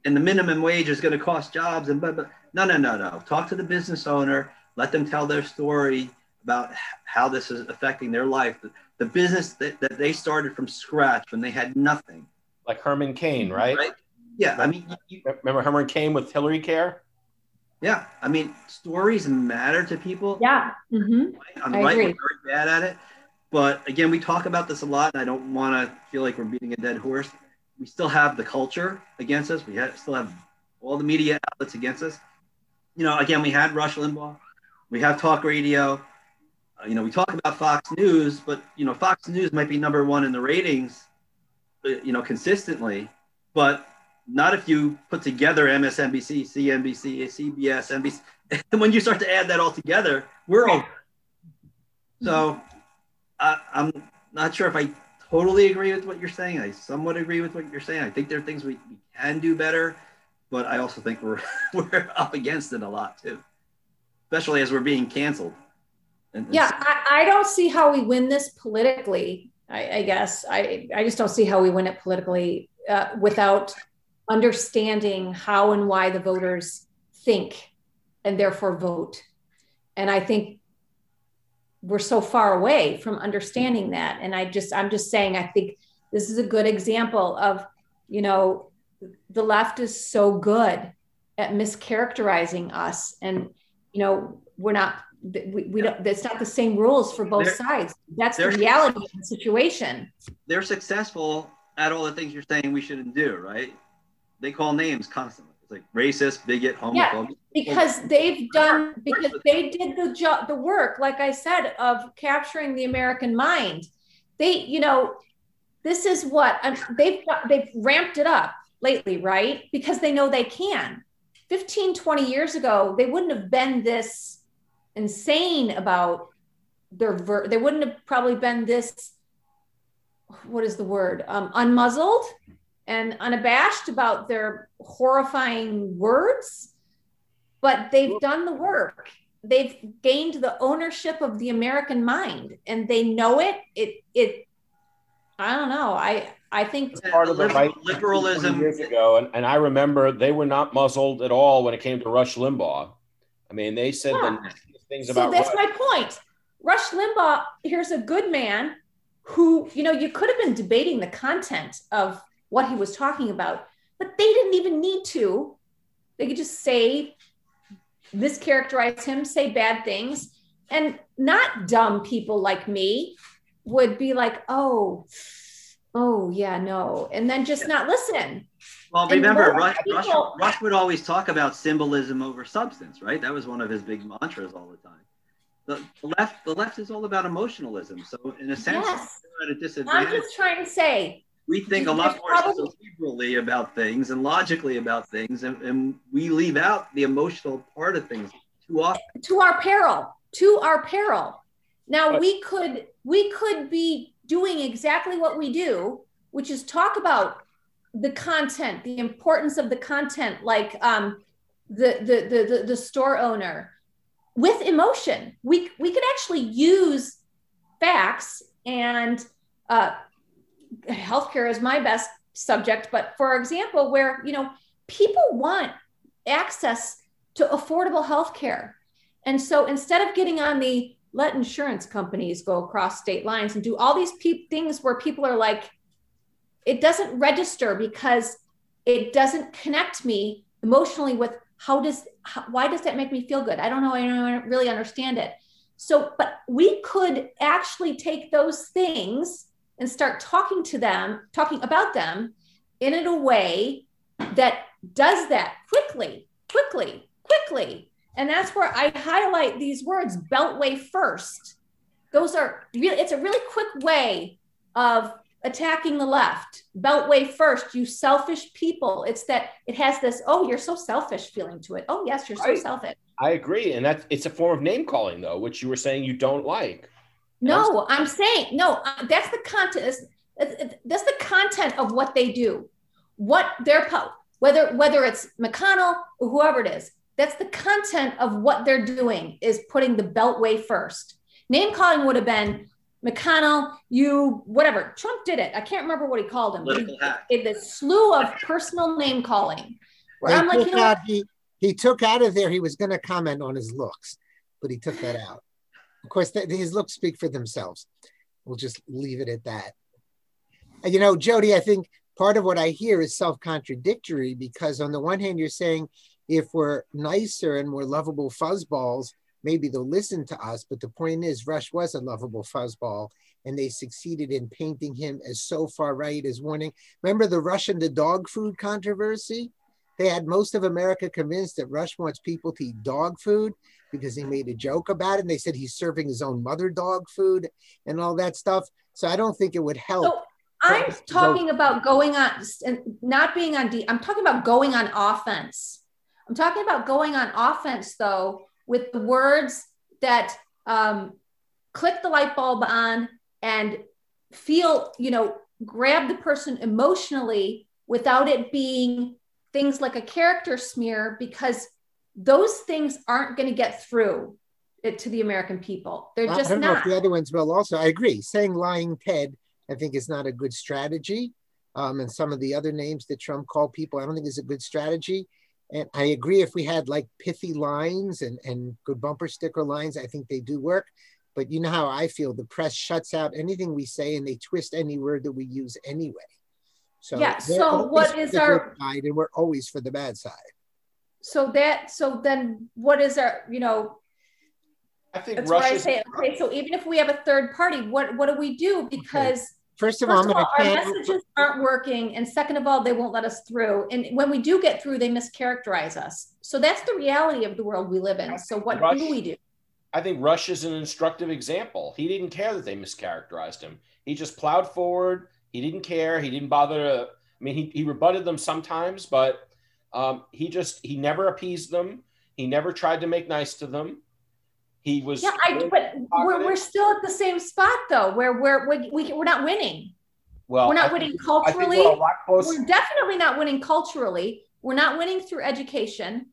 and the minimum wage is going to cost jobs and blah, blah. No, no, no, no. Talk to the business owner. Let them tell their story about how this is affecting their life. The, the business that, that they started from scratch when they had nothing. Like Herman Cain, right? Right? Yeah, I mean, you, remember Herman Cain with Hillary Care? Yeah, I mean, stories matter to people. Yeah, mm-hmm. I'm right, we're very bad at it. But again, we talk about this a lot, and I don't want to feel like we're beating a dead horse. We still have the culture against us. We have, still have all the media outlets against us. You know, again, we had Rush Limbaugh. We have talk radio. Uh, you know, we talk about Fox News, but, you know, Fox News might be number one in the ratings, you know, consistently, but not if you put together M S N B C, C N B C, C B S, N B C. And when you start to add that all together, we're over. So I, I'm not sure if I totally agree with what you're saying. I somewhat agree with what you're saying. I think there are things we, we can do better, but I also think we're we're up against it a lot too, especially as we're being canceled. And, and yeah, I, I don't see how we win this politically. I, I guess I, I just don't see how we win it politically uh, without understanding how and why the voters think and therefore vote. And I think we're so far away from understanding that. And I just, I'm just saying, I think this is a good example of, you know, the left is so good at mischaracterizing us. And, you know, we're not, we, we don't, that's not the same rules for both they're, sides. That's the reality of the situation. They're successful at all the things you're saying we shouldn't do, right? They call names constantly. It's like racist, bigot, homophobic. Yeah, because they've done, because they did the job, the work, like I said, of capturing the American mind. They, you know, this is what they've they've ramped it up lately, right? Because they know they can. fifteen, twenty years ago, they wouldn't have been this insane about their, ver- they wouldn't have probably been this, what is the word, um, unmuzzled and unabashed about their horrifying words, but they've done the work. They've gained the ownership of the American mind, and they know it. It, it, I don't know. I, I think part of the right liberalism years ago, and, and I remember they were not muzzled at all when it came to Rush Limbaugh. I mean, they said yeah. the things about. So that's Rush. My point. Rush Limbaugh. Here's a good man who, you know, you could have been debating the content of what he was talking about, but they didn't even need to. They could just say, mischaracterize him, say bad things, and not dumb people like me would be like, oh, oh yeah, no, and then just not listen. Well, remember, Rush, Rush, Rush would always talk about symbolism over substance, right? That was one of his big mantras all the time. The left, the left is all about emotionalism. So in a sense, yes. You're at a disadvantage. I'm just trying to say, we think a lot more probably- cerebrally about things and logically about things, and, and we leave out the emotional part of things too often. To our peril, to our peril. Now, but- we could we could be doing exactly what we do, which is talk about the content, the importance of the content, like um, the, the, the, the, the store owner, with emotion. We, we could actually use facts and... Uh, healthcare is my best subject, but for example, where, you know, people want access to affordable healthcare. And so instead of getting on the let insurance companies go across state lines and do all these pe- things where people are like, it doesn't register because it doesn't connect me emotionally with how does, how, why does that make me feel good? I don't know. I don't really understand it. So, but we could actually take those things and start talking to them, talking about them in a way that does that quickly, quickly, quickly. And that's where I highlight these words, beltway first. Those are really, it's a really quick way of attacking the left. Beltway first, you selfish people. It's that, it has this, oh, you're so selfish feeling to it. Oh yes, you're so I, selfish. I agree, and that's, it's a form of name calling though, which you were saying you don't like. No, I'm saying, no, that's the content. That's the content of what they do, what their, whether, whether it's McConnell or whoever it is, that's the content of what they're doing is putting the beltway first. Name calling would have been McConnell, you, whatever. Trump did it. I can't remember what he called him. He did this slew of personal name calling. Well, I'm he, like, took you know out, he, he took out of there, he was going to comment on his looks, but he took that out. Of course, th- his looks speak for themselves. We'll just leave it at that. And, you know, Jody, I think part of what I hear is self-contradictory, because on the one hand, you're saying if we're nicer and more lovable fuzzballs, maybe they'll listen to us. But the point is, Rush was a lovable fuzzball, and they succeeded in painting him as so far right as wanting. Remember the Rush and the dog food controversy? They had most of America convinced that Rush wants people to eat dog food because he made a joke about it. And they said he's serving his own mother dog food and all that stuff. So I don't think it would help. So I'm talking about going on and not being on D. I'm talking about going on offense. I'm talking about going on offense, though, with the words that um, click the light bulb on and feel, you know, grab the person emotionally without it being things like a character smear, because those things aren't going to get through it to the American people. They're well, just not. I don't not. know if the other ones will also. I agree. Saying lying Ted, I think, is not a good strategy. Um, and some of the other names that Trump called people, I don't think is a good strategy. And I agree, if we had like pithy lines and, and good bumper sticker lines, I think they do work. But you know how I feel, the press shuts out anything we say and they twist any word that we use anyway. So yeah, so what is our side, and we're always for the bad side. So that, so then what is our, you know, I think that's Russia's, I say, okay, so even if we have a third party, what, what do we do? Because okay. First of all, first of all our messages aren't working. And second of all, they won't let us through. And when we do get through, they mischaracterize us. So that's the reality of the world we live in. So what Rush, do we do? I think Rush is an instructive example. He didn't care that they mischaracterized him. He just plowed forward. He didn't care. He didn't bother to, I mean, he, he rebutted them sometimes, but um, he just, he never appeased them. He never tried to make nice to them. He was yeah, I, but we're, we're still at the same spot though, where we're we, we we're not winning. Well, we're not I winning think, culturally. We're, we're definitely not winning culturally. We're not winning through education.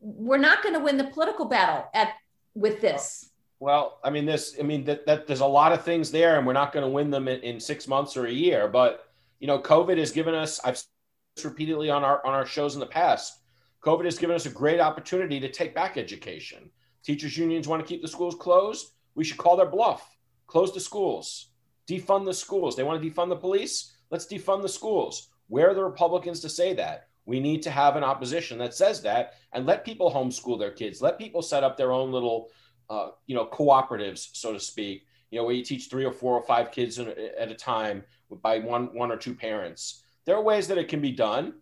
We're not going to win the political battle at with this. Well, I mean, this. I mean that that there's a lot of things there, and we're not going to win them in, in six months or a year. But you know, COVID has given us. I've said this repeatedly on our on our shows in the past. COVID has given us a great opportunity to take back education. Teachers unions want to keep the schools closed. We should call their bluff, close the schools, defund the schools. They want to defund the police. Let's defund the schools. Where are the Republicans to say that? We need to have an opposition that says that and let people homeschool their kids. Let people set up their own little, uh, you know, cooperatives, so to speak, you know, where you teach three or four or five kids at a time by one, one or two parents. There are ways that it can be done.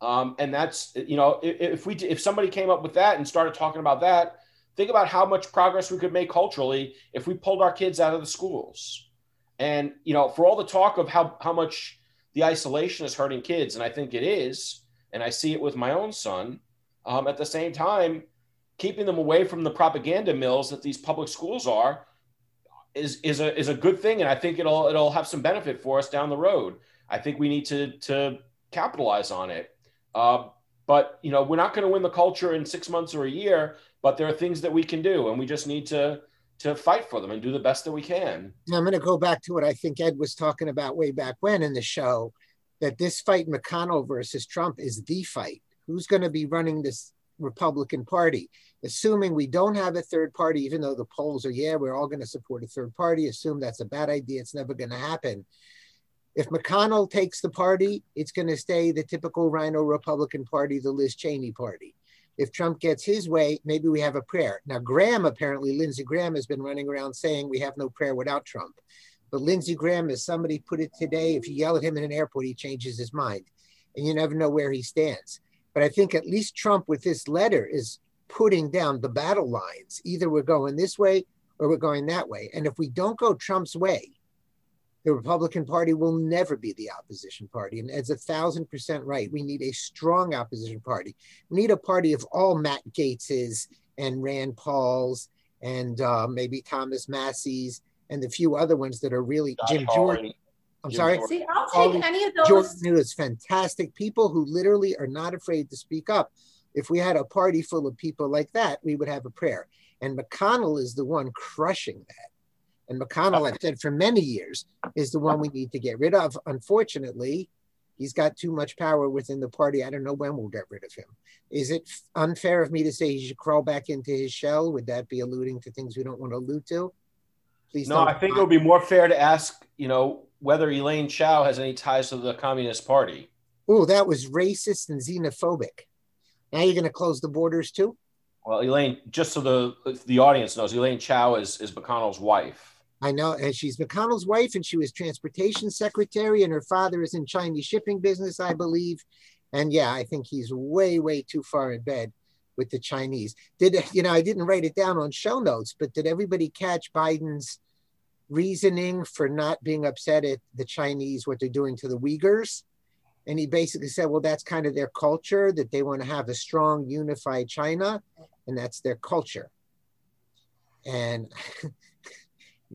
Um, and that's, you know, if, if we, if somebody came up with that and started talking about that, think about how much progress we could make culturally if we pulled our kids out of the schools. And, you know, for all the talk of how, how much the isolation is hurting kids, and I think it is, and I see it with my own son, um, at the same time, keeping them away from the propaganda mills that these public schools are is, is, a, is a good thing. And I think it'll, it'll have some benefit for us down the road. I think we need to, to capitalize on it. Uh, but, you know, we're not going to win the culture in six months or a year. But there are things that we can do, and we just need to, to fight for them and do the best that we can. Now I'm going to go back to what I think Ed was talking about way back when in the show, that this fight, McConnell versus Trump, is the fight. Who's going to be running this Republican Party? Assuming we don't have a third party, even though the polls are, yeah, we're all going to support a third party, assume that's a bad idea, it's never going to happen. If McConnell takes the party, it's going to stay the typical rhino Republican Party, the Liz Cheney Party. If Trump gets his way, maybe we have a prayer. Now, Graham, apparently, Lindsey Graham has been running around saying we have no prayer without Trump. But Lindsey Graham, as somebody put it today, if you yell at him in an airport, he changes his mind. And you never know where he stands. But I think at least Trump with this letter is putting down the battle lines. Either we're going this way or we're going that way. And if we don't go Trump's way, the Republican Party will never be the opposition party. And Ed's a thousand percent right. We need a strong opposition party. We need a party of all Matt Gaetzes and Rand Pauls and uh, maybe Thomas Massey's and the few other ones that are really Josh Jim Jordan. I'm Jim sorry. See, I'll Pauly, take any of those. Jordan is fantastic. People who literally are not afraid to speak up. If we had a party full of people like that, we would have a prayer. And McConnell is the one crushing that. And McConnell, I've said for many years, is the one we need to get rid of. Unfortunately, he's got too much power within the party. I don't know when we'll get rid of him. Is it unfair of me to say he should crawl back into his shell? Would that be alluding to things we don't want to allude to? Please. No, I think it would be more fair to ask, you know, whether Elaine Chao has any ties to the Communist Party. Oh, that was racist and xenophobic. Now you're going to close the borders too? Well, Elaine, just so the the audience knows, Elaine Chao is, is McConnell's wife. I know, and she's McConnell's wife, and she was transportation secretary, and her father is in Chinese shipping business, I believe. And yeah, I think he's way, way too far in bed with the Chinese. Did you know, I didn't write it down on show notes, but did everybody catch Biden's reasoning for not being upset at the Chinese, what they're doing to the Uyghurs? And he basically said, well, that's kind of their culture, that they want to have a strong, unified China, and that's their culture. And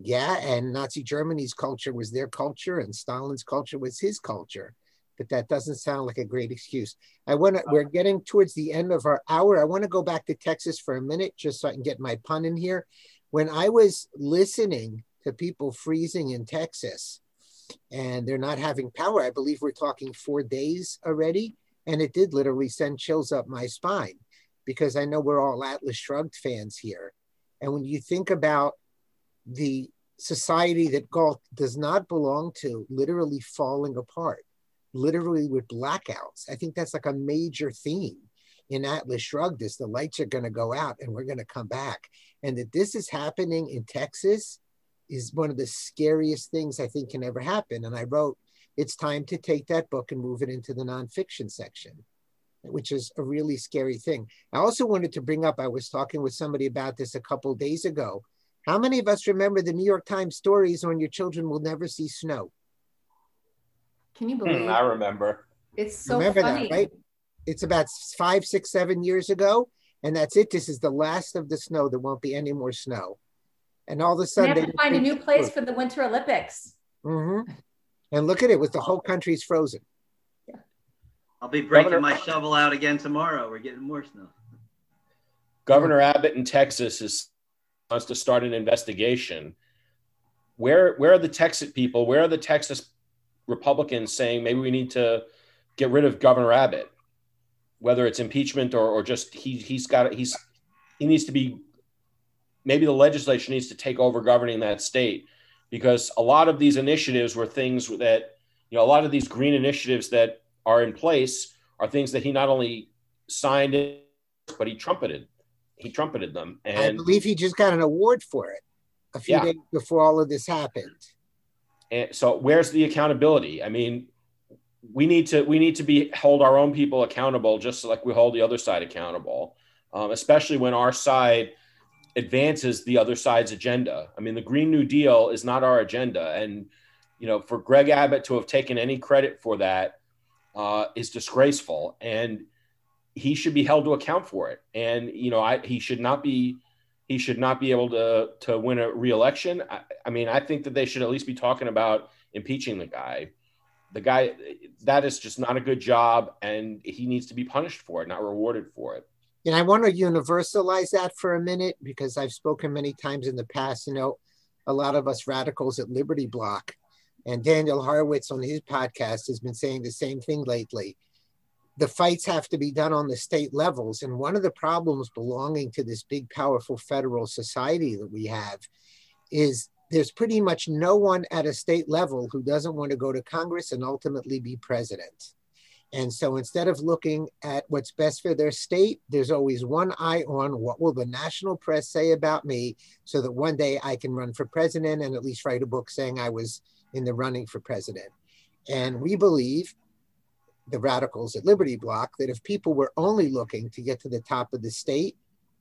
yeah, and Nazi Germany's culture was their culture, and Stalin's culture was his culture. But that doesn't sound like a great excuse. I want to, we're getting towards the end of our hour. I want to go back to Texas for a minute, just so I can get my pun in here. When I was listening to people freezing in Texas, and they're not having power, I believe we're talking four days already, and it did literally send chills up my spine, because I know we're all Atlas Shrugged fans here. And when you think about the society that Galt does not belong to, literally falling apart, literally with blackouts, I think that's like a major theme in Atlas Shrugged, is the lights are going to go out and we're going to come back. And that this is happening in Texas is one of the scariest things I think can ever happen. And I wrote, it's time to take that book and move it into the nonfiction section, which is a really scary thing. I also wanted to bring up, I was talking with somebody about this a couple of days ago. How many of us remember the New York Times stories on your children will never see snow? Can you believe it? I remember. It's so remember funny. That, right? It's about five, six, seven years ago. And that's it. This is the last of the snow. There won't be any more snow. And all of a sudden, they have to find a new place for the Winter Olympics. Mm-hmm. And look at it, with the whole country's frozen. Yeah. I'll be breaking Governor, my shovel out again tomorrow. We're getting more snow. Governor Abbott in Texas is, wants to start an investigation. Where where are the Texas people? Where are the Texas Republicans saying maybe we need to get rid of Governor Abbott? Whether it's impeachment or or just he he's got he's he needs to be. Maybe the legislature needs to take over governing that state, because a lot of these initiatives were things that, you know, a lot of these green initiatives that are in place are things that he not only signed, in, but he trumpeted, he trumpeted them. And I believe he just got an award for it a few yeah. days before all of this happened. And so where's the accountability? I mean, we need to, we need to be hold our own people accountable, just like we hold the other side accountable, um, especially when our side advances the other side's agenda. I mean, the Green New Deal is not our agenda. And, you know, for Greg Abbott to have taken any credit for that uh, is disgraceful. And he should be held to account for it. And, you know, I, he should not be, he should not be able to, to win a re-election. I, I mean, I think that they should at least be talking about impeaching the guy. The guy, that is just not a good job. And he needs to be punished for it, not rewarded for it. And I want to universalize that for a minute, because I've spoken many times in the past, you know, a lot of us radicals at Liberty Block, and Daniel Horowitz on his podcast has been saying the same thing lately. The fights have to be done on the state levels. And one of the problems belonging to this big, powerful federal society that we have is there's pretty much no one at a state level who doesn't want to go to Congress and ultimately be president. And so instead of looking at what's best for their state, there's always one eye on what will the national press say about me, so that one day I can run for president and at least write a book saying I was in the running for president. And we believe, the radicals at Liberty Block, that if people were only looking to get to the top of the state,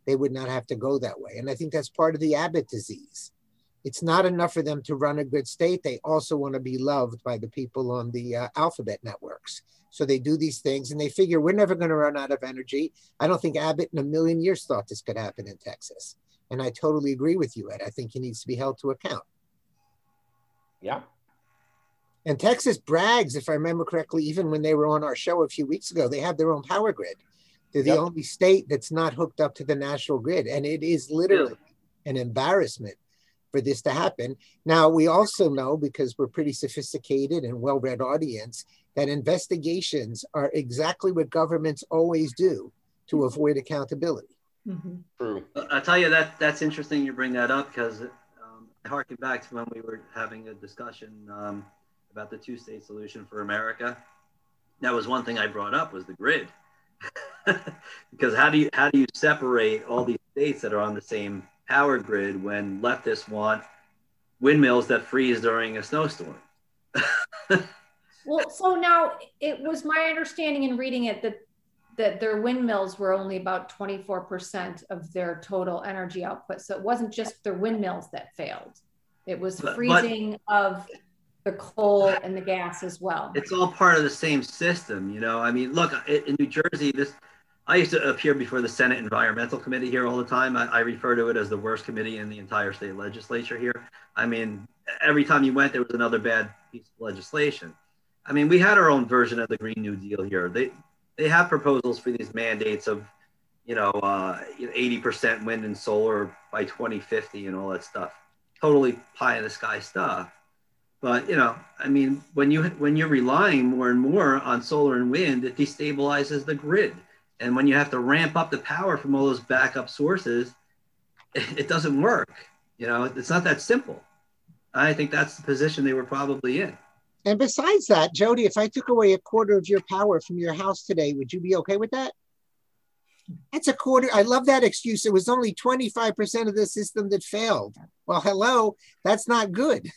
they would not have to go that way. And I think that's part of the Abbott disease. It's not enough for them to run a good state. They also want to be loved by the people on the uh, alphabet networks. So they do these things and they figure we're never going to run out of energy. I don't think Abbott in a million years thought this could happen in Texas. And I totally agree with you, Ed. I think he needs to be held to account. Yeah. And Texas brags, if I remember correctly, even when they were on our show a few weeks ago, they have their own power grid. They're the yep. only state that's not hooked up to the national grid. And it is literally yeah. an embarrassment for this to happen. Now, we also know, because we're pretty sophisticated and well-read audience, that investigations are exactly what governments always do to avoid accountability. Mm-hmm. True. I'll tell you, that that's interesting you bring that up, because um, I harken back to when we were having a discussion um, about the two-state solution for America, that was one thing I brought up, was the grid. Because how do you how do you separate all these states that are on the same power grid when leftists want windmills that freeze during a snowstorm? Well, so now it was my understanding in reading it that that their windmills were only about twenty-four percent of their total energy output. So it wasn't just their windmills that failed. It was but, freezing but, of the coal and the gas as well. It's all part of the same system, you know? I mean, look, in New Jersey, this I used to appear before the Senate Environmental Committee here all the time. I, I refer to it as the worst committee in the entire state legislature here. I mean, every time you went, there was another bad piece of legislation. I mean, we had our own version of the Green New Deal here. They they have proposals for these mandates of, you know, uh, eighty percent wind and solar by twenty fifty and all that stuff. Totally pie in the sky stuff. But, you know, I mean, when, you, when you're relying more and more on solar and wind, it destabilizes the grid. And when you have to ramp up the power from all those backup sources, it, it doesn't work. You know, it's not that simple. I think that's the position they were probably in. And besides that, Jody, if I took away a quarter of your power from your house today, would you be okay with that? That's a quarter. I love that excuse. It was only twenty-five percent of the system that failed. Well, hello, that's not good.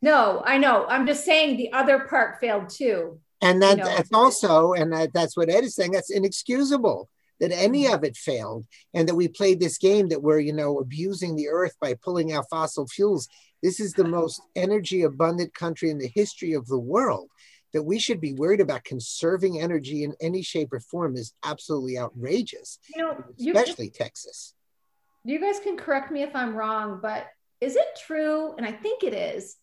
No, I know. I'm just saying the other part failed too. And that, you know, that's also, and that, that's what Ed is saying, that's inexcusable that any of it failed and that we played this game that we're, you know, abusing the earth by pulling out fossil fuels. This is the most energy abundant country in the history of the world. That we should be worried about conserving energy in any shape or form is absolutely outrageous, you know, especially you, Texas. You guys can correct me if I'm wrong, but is it true, and I think it is,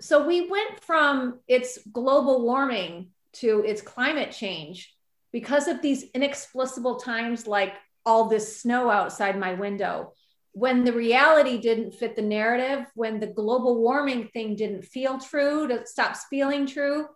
so we went from it's global warming to it's climate change because of these inexplicable times like all this snow outside my window, when the reality didn't fit the narrative, when the global warming thing didn't feel true, it stops feeling true,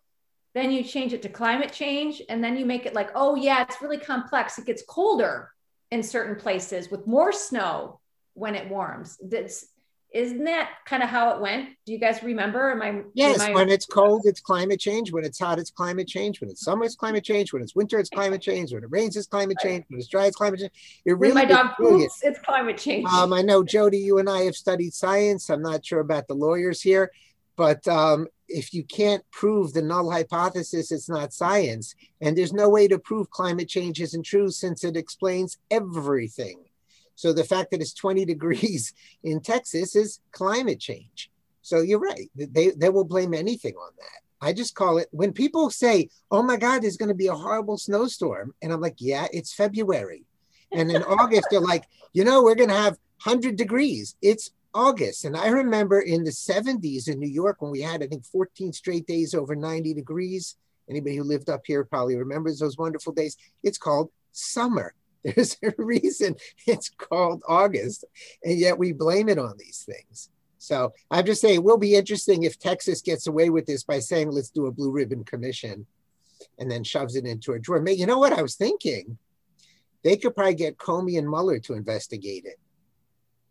then you change it to climate change. And then you make it like, oh yeah, it's really complex. It gets colder in certain places with more snow when it warms. That's, isn't that kind of how it went? Do you guys remember? Am I, yes, am I... when it's cold, it's climate change. When it's hot, it's climate change. When it's summer, it's climate change. When it's winter, it's climate change. When it rains, it's climate change. When it's dry, it's climate change. It really when my dog poops, it's climate change. Um, I know, Jody, you and I have studied science. I'm not sure about the lawyers here, but um, if you can't prove the null hypothesis, it's not science. And there's no way to prove climate change isn't true since it explains everything. So the fact that it's twenty degrees in Texas is climate change. So you're right. They, they will blame anything on that. I just call it, when people say, oh my God, there's going to be a horrible snowstorm. And I'm like, yeah, it's February. And in August, they're like, you know, we're going to have one hundred degrees. It's August. And I remember in the seventies in New York when we had, I think, fourteen straight days over ninety degrees. Anybody who lived up here probably remembers those wonderful days. It's called summer. There's a reason it's called August, and yet we blame it on these things. So I'm just saying, it will be interesting if Texas gets away with this by saying, let's do a blue ribbon commission and then shoves it into a drawer. You know what I was thinking? They could probably get Comey and Mueller to investigate it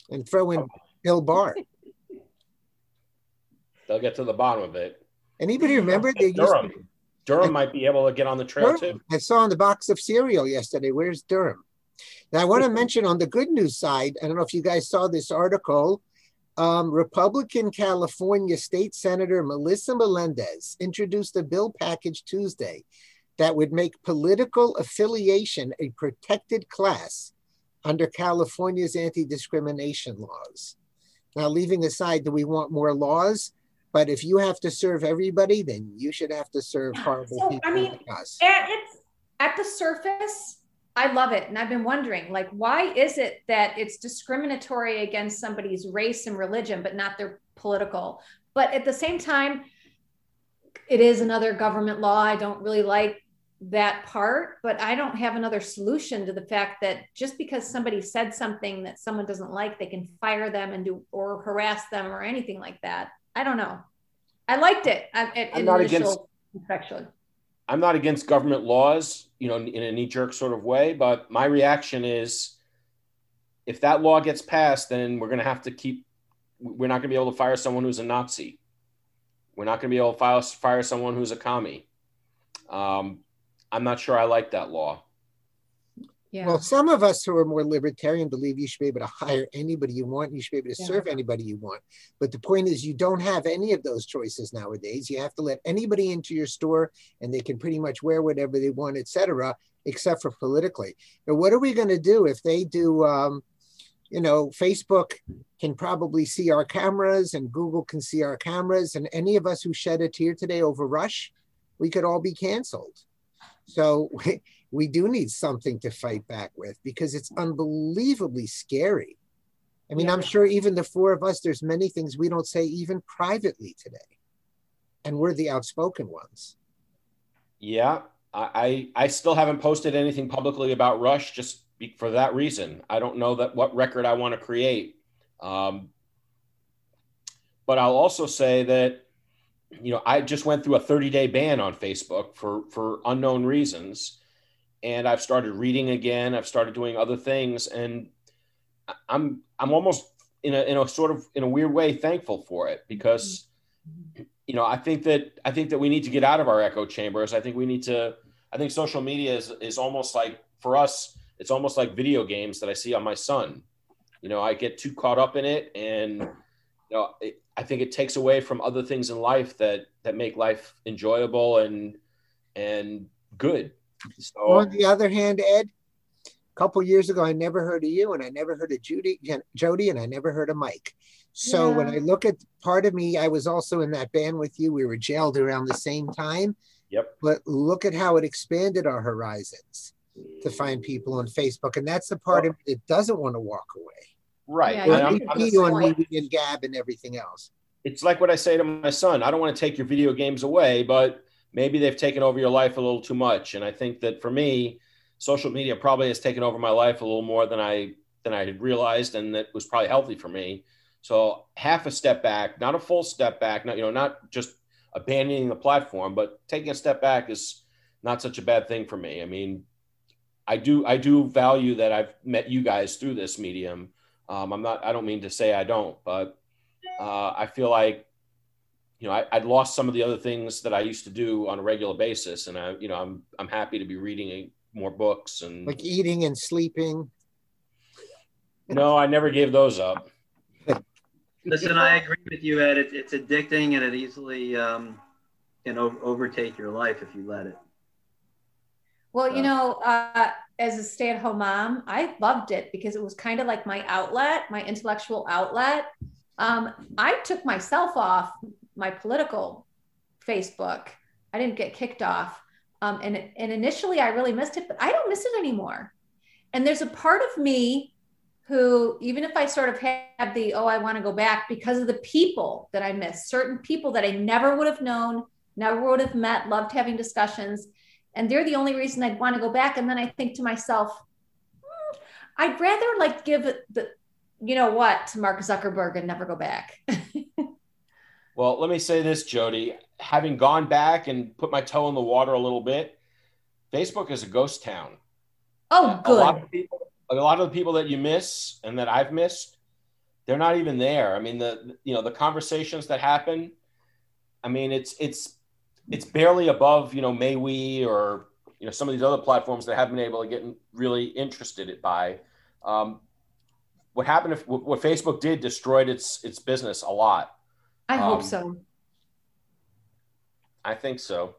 and throw in oh. Bill Barr. They'll get to the bottom of it. Anybody remember? They Durham. Used to- Durham might be able to get on the trail Durham, too. I saw in the box of cereal yesterday, where's Durham? Now I want to mention on the good news side, I don't know if you guys saw this article, um, Republican California State Senator Melissa Melendez introduced a bill package Tuesday that would make political affiliation a protected class under California's anti-discrimination laws. Now, leaving aside, do we want more laws? But if you have to serve everybody, then you should have to serve horrible so, people. I mean, like us. At, it's, at the surface, I love it. And I've been wondering, like, why is it that it's discriminatory against somebody's race and religion, but not their political? But at the same time, it is another government law. I don't really like that part, but I don't have another solution to the fact that just because somebody said something that someone doesn't like, they can fire them and do or harass them or anything like that. I don't know. I liked it. I'm, it I'm not against infection. I'm not against government laws, you know, in a knee-jerk sort of way. But my reaction is, if that law gets passed, then we're going to have to keep. We're not going to be able to fire someone who's a Nazi. We're not going to be able to file, fire someone who's a commie. Um, I'm not sure I like that law. Yeah. Well, some of us who are more libertarian believe you should be able to hire anybody you want. You should be able to yeah. serve anybody you want. But the point is, you don't have any of those choices nowadays. You have to let anybody into your store and they can pretty much wear whatever they want, et cetera, except for politically. Now, what are we going to do if they do, um, you know, Facebook can probably see our cameras and Google can see our cameras, and any of us who shed a tear today over Rush, we could all be canceled. So we, we do need something to fight back with, because it's unbelievably scary. I mean, yeah. I'm sure even the four of us, there's many things we don't say even privately today. And we're the outspoken ones. Yeah, I, I still haven't posted anything publicly about Rush just for that reason. I don't know that what record I want to create. Um, but I'll also say that, you know, I just went through a thirty-day ban on Facebook for, for unknown reasons. And I've started reading again. I've started doing other things. And I'm I'm almost in a in a sort of in a weird way thankful for it, because, you know, I think that I think that we need to get out of our echo chambers. I think we need to I think social media is is almost like, for us, it's almost like video games that I see on my son. You know, I get too caught up in it. And, you know, it, I think it takes away from other things in life that that make life enjoyable and and good. So, on the other hand, Ed, a couple years ago, I never heard of you, and I never heard of Judy, Jody, and I never heard of Mike. So yeah. when I look at part of me, I was also in that band with you. We were jailed around the same time. Yep. But look at how it expanded our horizons to find people on Facebook, and that's the part well, of it that doesn't want to walk away. Right. Yeah, and I'm, I'm you on me and Gab and everything else. It's like what I say to my son. I don't want to take your video games away, but maybe they've taken over your life a little too much. And I think that for me, social media probably has taken over my life a little more than I than I had realized, and that was probably healthy for me. So half a step back, not a full step back, not, you know, not just abandoning the platform, but taking a step back is not such a bad thing for me. I mean, I do I do value that I've met you guys through this medium. Um, I'm not I don't mean to say I don't, but uh, I feel like, you know, I, I'd lost some of the other things that I used to do on a regular basis. And I, you know, I'm, I'm happy to be reading more books and like eating and sleeping. No, I never gave those up. Listen, I agree with you, Ed. It's, it's addicting, and it easily um, can overtake your life if you let it. Well, you know, uh, as a stay-at-home mom, I loved it because it was kind of like my outlet, my intellectual outlet. Um, I took myself off my political Facebook. I didn't get kicked off. Um, and, and initially I really missed it, but I don't miss it anymore. And there's a part of me who, even if I sort of have the, oh, I want to go back because of the people that I miss, certain people that I never would have known, never would have met, loved having discussions. And they're the only reason I'd want to go back. And then I think to myself, hmm, I'd rather like give the, you know what, to Mark Zuckerberg and never go back. Well, let me say this, Jody, having gone back and put my toe in the water a little bit, Facebook is a ghost town. Oh, good. A lot of people, a lot of the people that you miss and that I've missed, they're not even there. I mean, the, you know, the conversations that happen, I mean, it's, it's, it's barely above, you know, MeWe or, you know, some of these other platforms that haven't been able to get really interested by. Um, what happened if what Facebook did destroyed its, its business a lot. I hope um, so. I think so.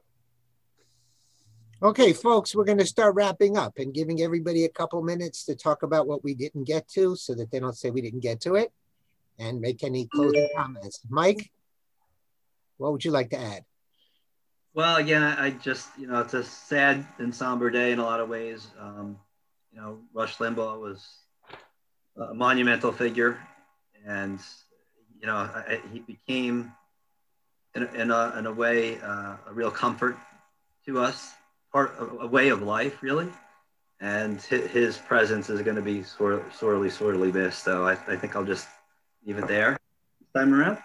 Okay, folks, we're going to start wrapping up and giving everybody a couple minutes to talk about what we didn't get to so that they don't say we didn't get to it, and make any closing comments. Mike, what would you like to add? Well, again, I just, you know, it's a sad and somber day in a lot of ways. Um, you know, Rush Limbaugh was a monumental figure, and you know, I, he became, in, in, a, in a way, uh, a real comfort to us, part of a way of life, really. And his, his presence is going to be sore, sorely, sorely missed. So I, I think I'll just leave it there this time around.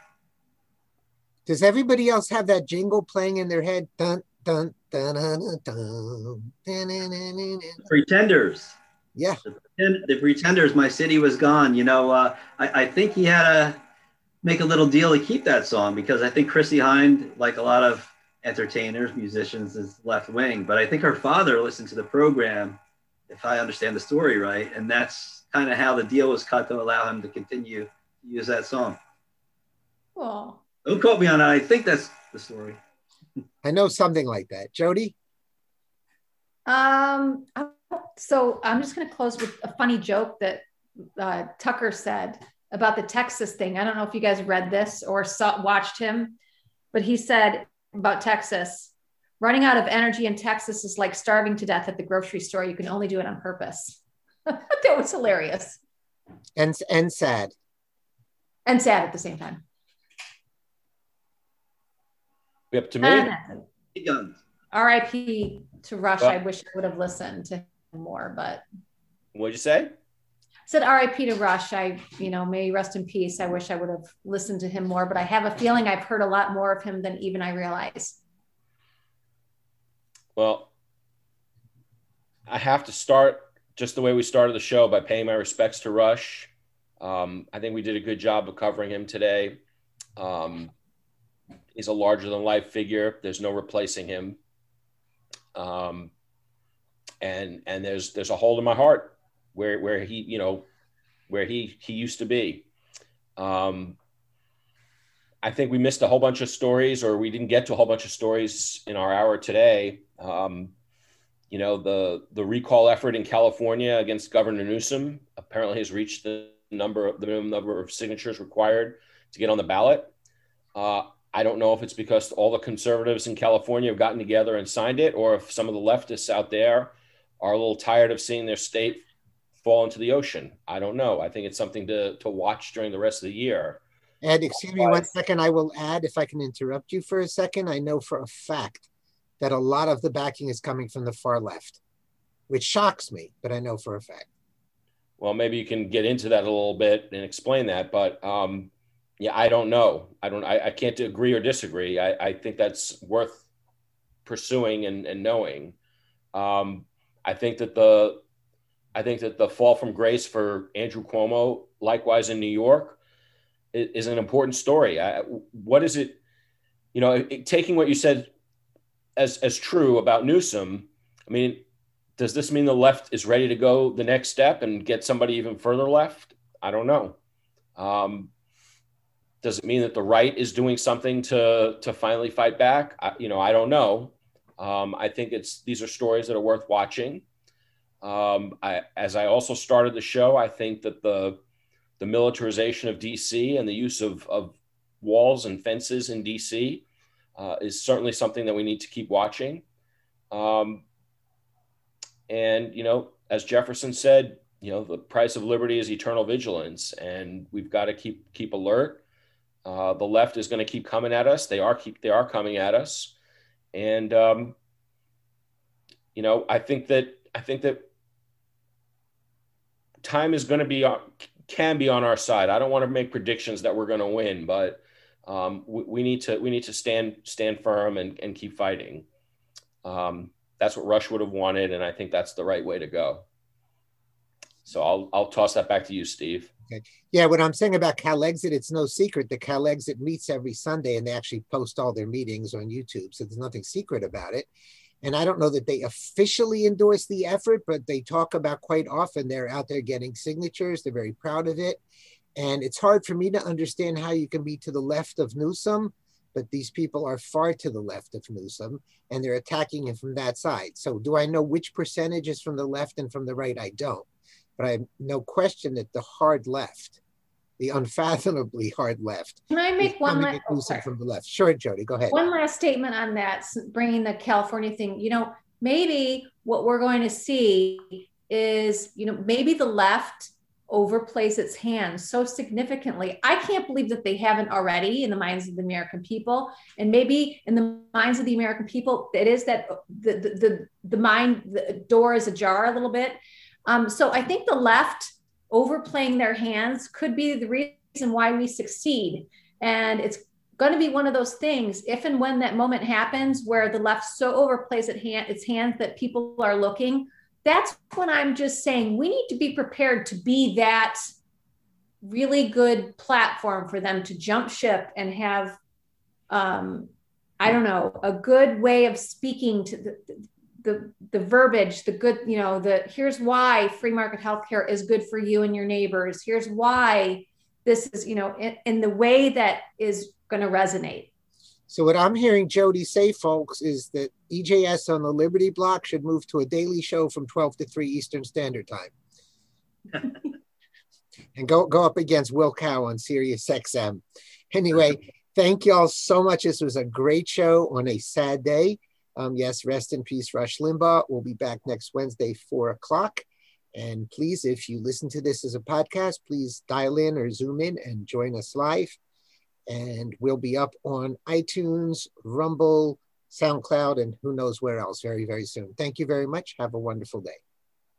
Does everybody else have that jingle playing in their head? Dun, dun, dun, dun, dun, dun, dun, dun, dun, dun. Pretenders. Yeah. The, the Pretenders, My City Was Gone. You know, uh, I, I think he had a, make a little deal to keep that song, because I think Chrissie Hynde, like a lot of entertainers, musicians, is left wing, but I think her father listened to the program, if I understand the story right, and that's kind of how the deal was cut to allow him to continue to use that song. Oh, don't quote me on that. I think that's the story. I know something like that. Jody? Um, so I'm just going to close with a funny joke that uh, Tucker said about the Texas thing. I don't know if you guys read this or saw, watched him, but he said about Texas, running out of energy in Texas is like starving to death at the grocery store. You can only do it on purpose. That was hilarious. And, and sad. And sad at the same time. We up to me? Uh, R I P to Rush. Well, I wish I would have listened to him more, but. What'd you say? I said R I P to Rush. I, you know, may rest in peace. I wish I would have listened to him more, but I have a feeling I've heard a lot more of him than even I realize. Well, I have to start just the way we started the show, by paying my respects to Rush. Um, I think we did a good job of covering him today. Um, he's a larger than life figure. There's no replacing him. Um, and, and there's, there's a hole in my heart where, where he, you know, where he, he used to be. Um, I think we missed a whole bunch of stories, or we didn't get to a whole bunch of stories in our hour today. Um, you know, the, the recall effort in California against Governor Newsom apparently has reached the number of the minimum number of signatures required to get on the ballot. Uh, I don't know if it's because all the conservatives in California have gotten together and signed it, or if some of the leftists out there are a little tired of seeing their state fall into the ocean. I don't know. I think it's something to, to watch during the rest of the year. Ed, excuse me one second. I will add, if I can interrupt you for a second, I know for a fact that a lot of the backing is coming from the far left, which shocks me, but I know for a fact. Well, maybe you can get into that a little bit and explain that, but um, yeah, I don't know. I don't. I, I can't agree or disagree. I, I think that's worth pursuing and, and knowing. Um, I think that the, I think that the fall from grace for Andrew Cuomo, likewise in New York, is, is an important story. I, what is it? You know, it, taking what you said as as true about Newsom. I mean, does this mean the left is ready to go the next step and get somebody even further left? I don't know. Um, Does it mean that the right is doing something to, to finally fight back? I, you know, I don't know. Um, I think it's, these are stories that are worth watching. Um, I, as I also started the show, I think that the, the militarization of D C and the use of, of walls and fences in D C uh, is certainly something that we need to keep watching. Um, and, you know, as Jefferson said, you know, the price of liberty is eternal vigilance, and we've got to keep, keep alert. Uh, the left is going to keep coming at us. They are keep they are coming at us, and um, you know I think that I think that time is going to be can be on our side. I don't want to make predictions that we're going to win, but um, we, we need to we need to stand stand firm and and keep fighting. Um, that's what Rush would have wanted, and I think that's the right way to go. So I'll I'll toss that back to you, Steve. Okay. Yeah, what I'm saying about CalExit, it's no secret that CalExit meets every Sunday, and they actually post all their meetings on YouTube, so there's nothing secret about it. And I don't know that they officially endorse the effort, but they talk about quite often they're out there getting signatures. They're very proud of it. And it's hard for me to understand how you can be to the left of Newsom, but these people are far to the left of Newsom, and they're attacking him from that side. So do I know which percentage is from the left and from the right? I don't. But I have no question that the hard left, the unfathomably hard left. Can I make one last statement from the left? Sure, Jody, go ahead. One last statement on that, bringing the California thing. You know, maybe what we're going to see is, you know, maybe the left overplays its hand so significantly. I can't believe that they haven't already in the minds of the American people. And maybe in the minds of the American people, it is that the, the, the, the mind, the door is ajar a little bit. Um, so I think the left overplaying their hands could be the reason why we succeed. And it's going to be one of those things, if and when that moment happens, where the left so overplays at hand, its hands that people are looking, that's when I'm just saying we need to be prepared to be that really good platform for them to jump ship and have, um, I don't know, a good way of speaking to the, the, the verbiage, the good, you know, the, here's why free market healthcare is good for you and your neighbors. Here's why this is, you know, in, in the way that is going to resonate. So what I'm hearing Jody say, folks, is that E J S on the Liberty Block should move to a daily show from twelve to three Eastern Standard Time. And go, go up against Will Cow on Sirius X M. Anyway, thank y'all so much. This was a great show on a sad day. Um, yes, rest in peace, Rush Limbaugh. We'll be back next Wednesday, four o'clock. And please, if you listen to this as a podcast, please dial in or Zoom in and join us live. And we'll be up on iTunes, Rumble, SoundCloud, and who knows where else very, very soon. Thank you very much. Have a wonderful day.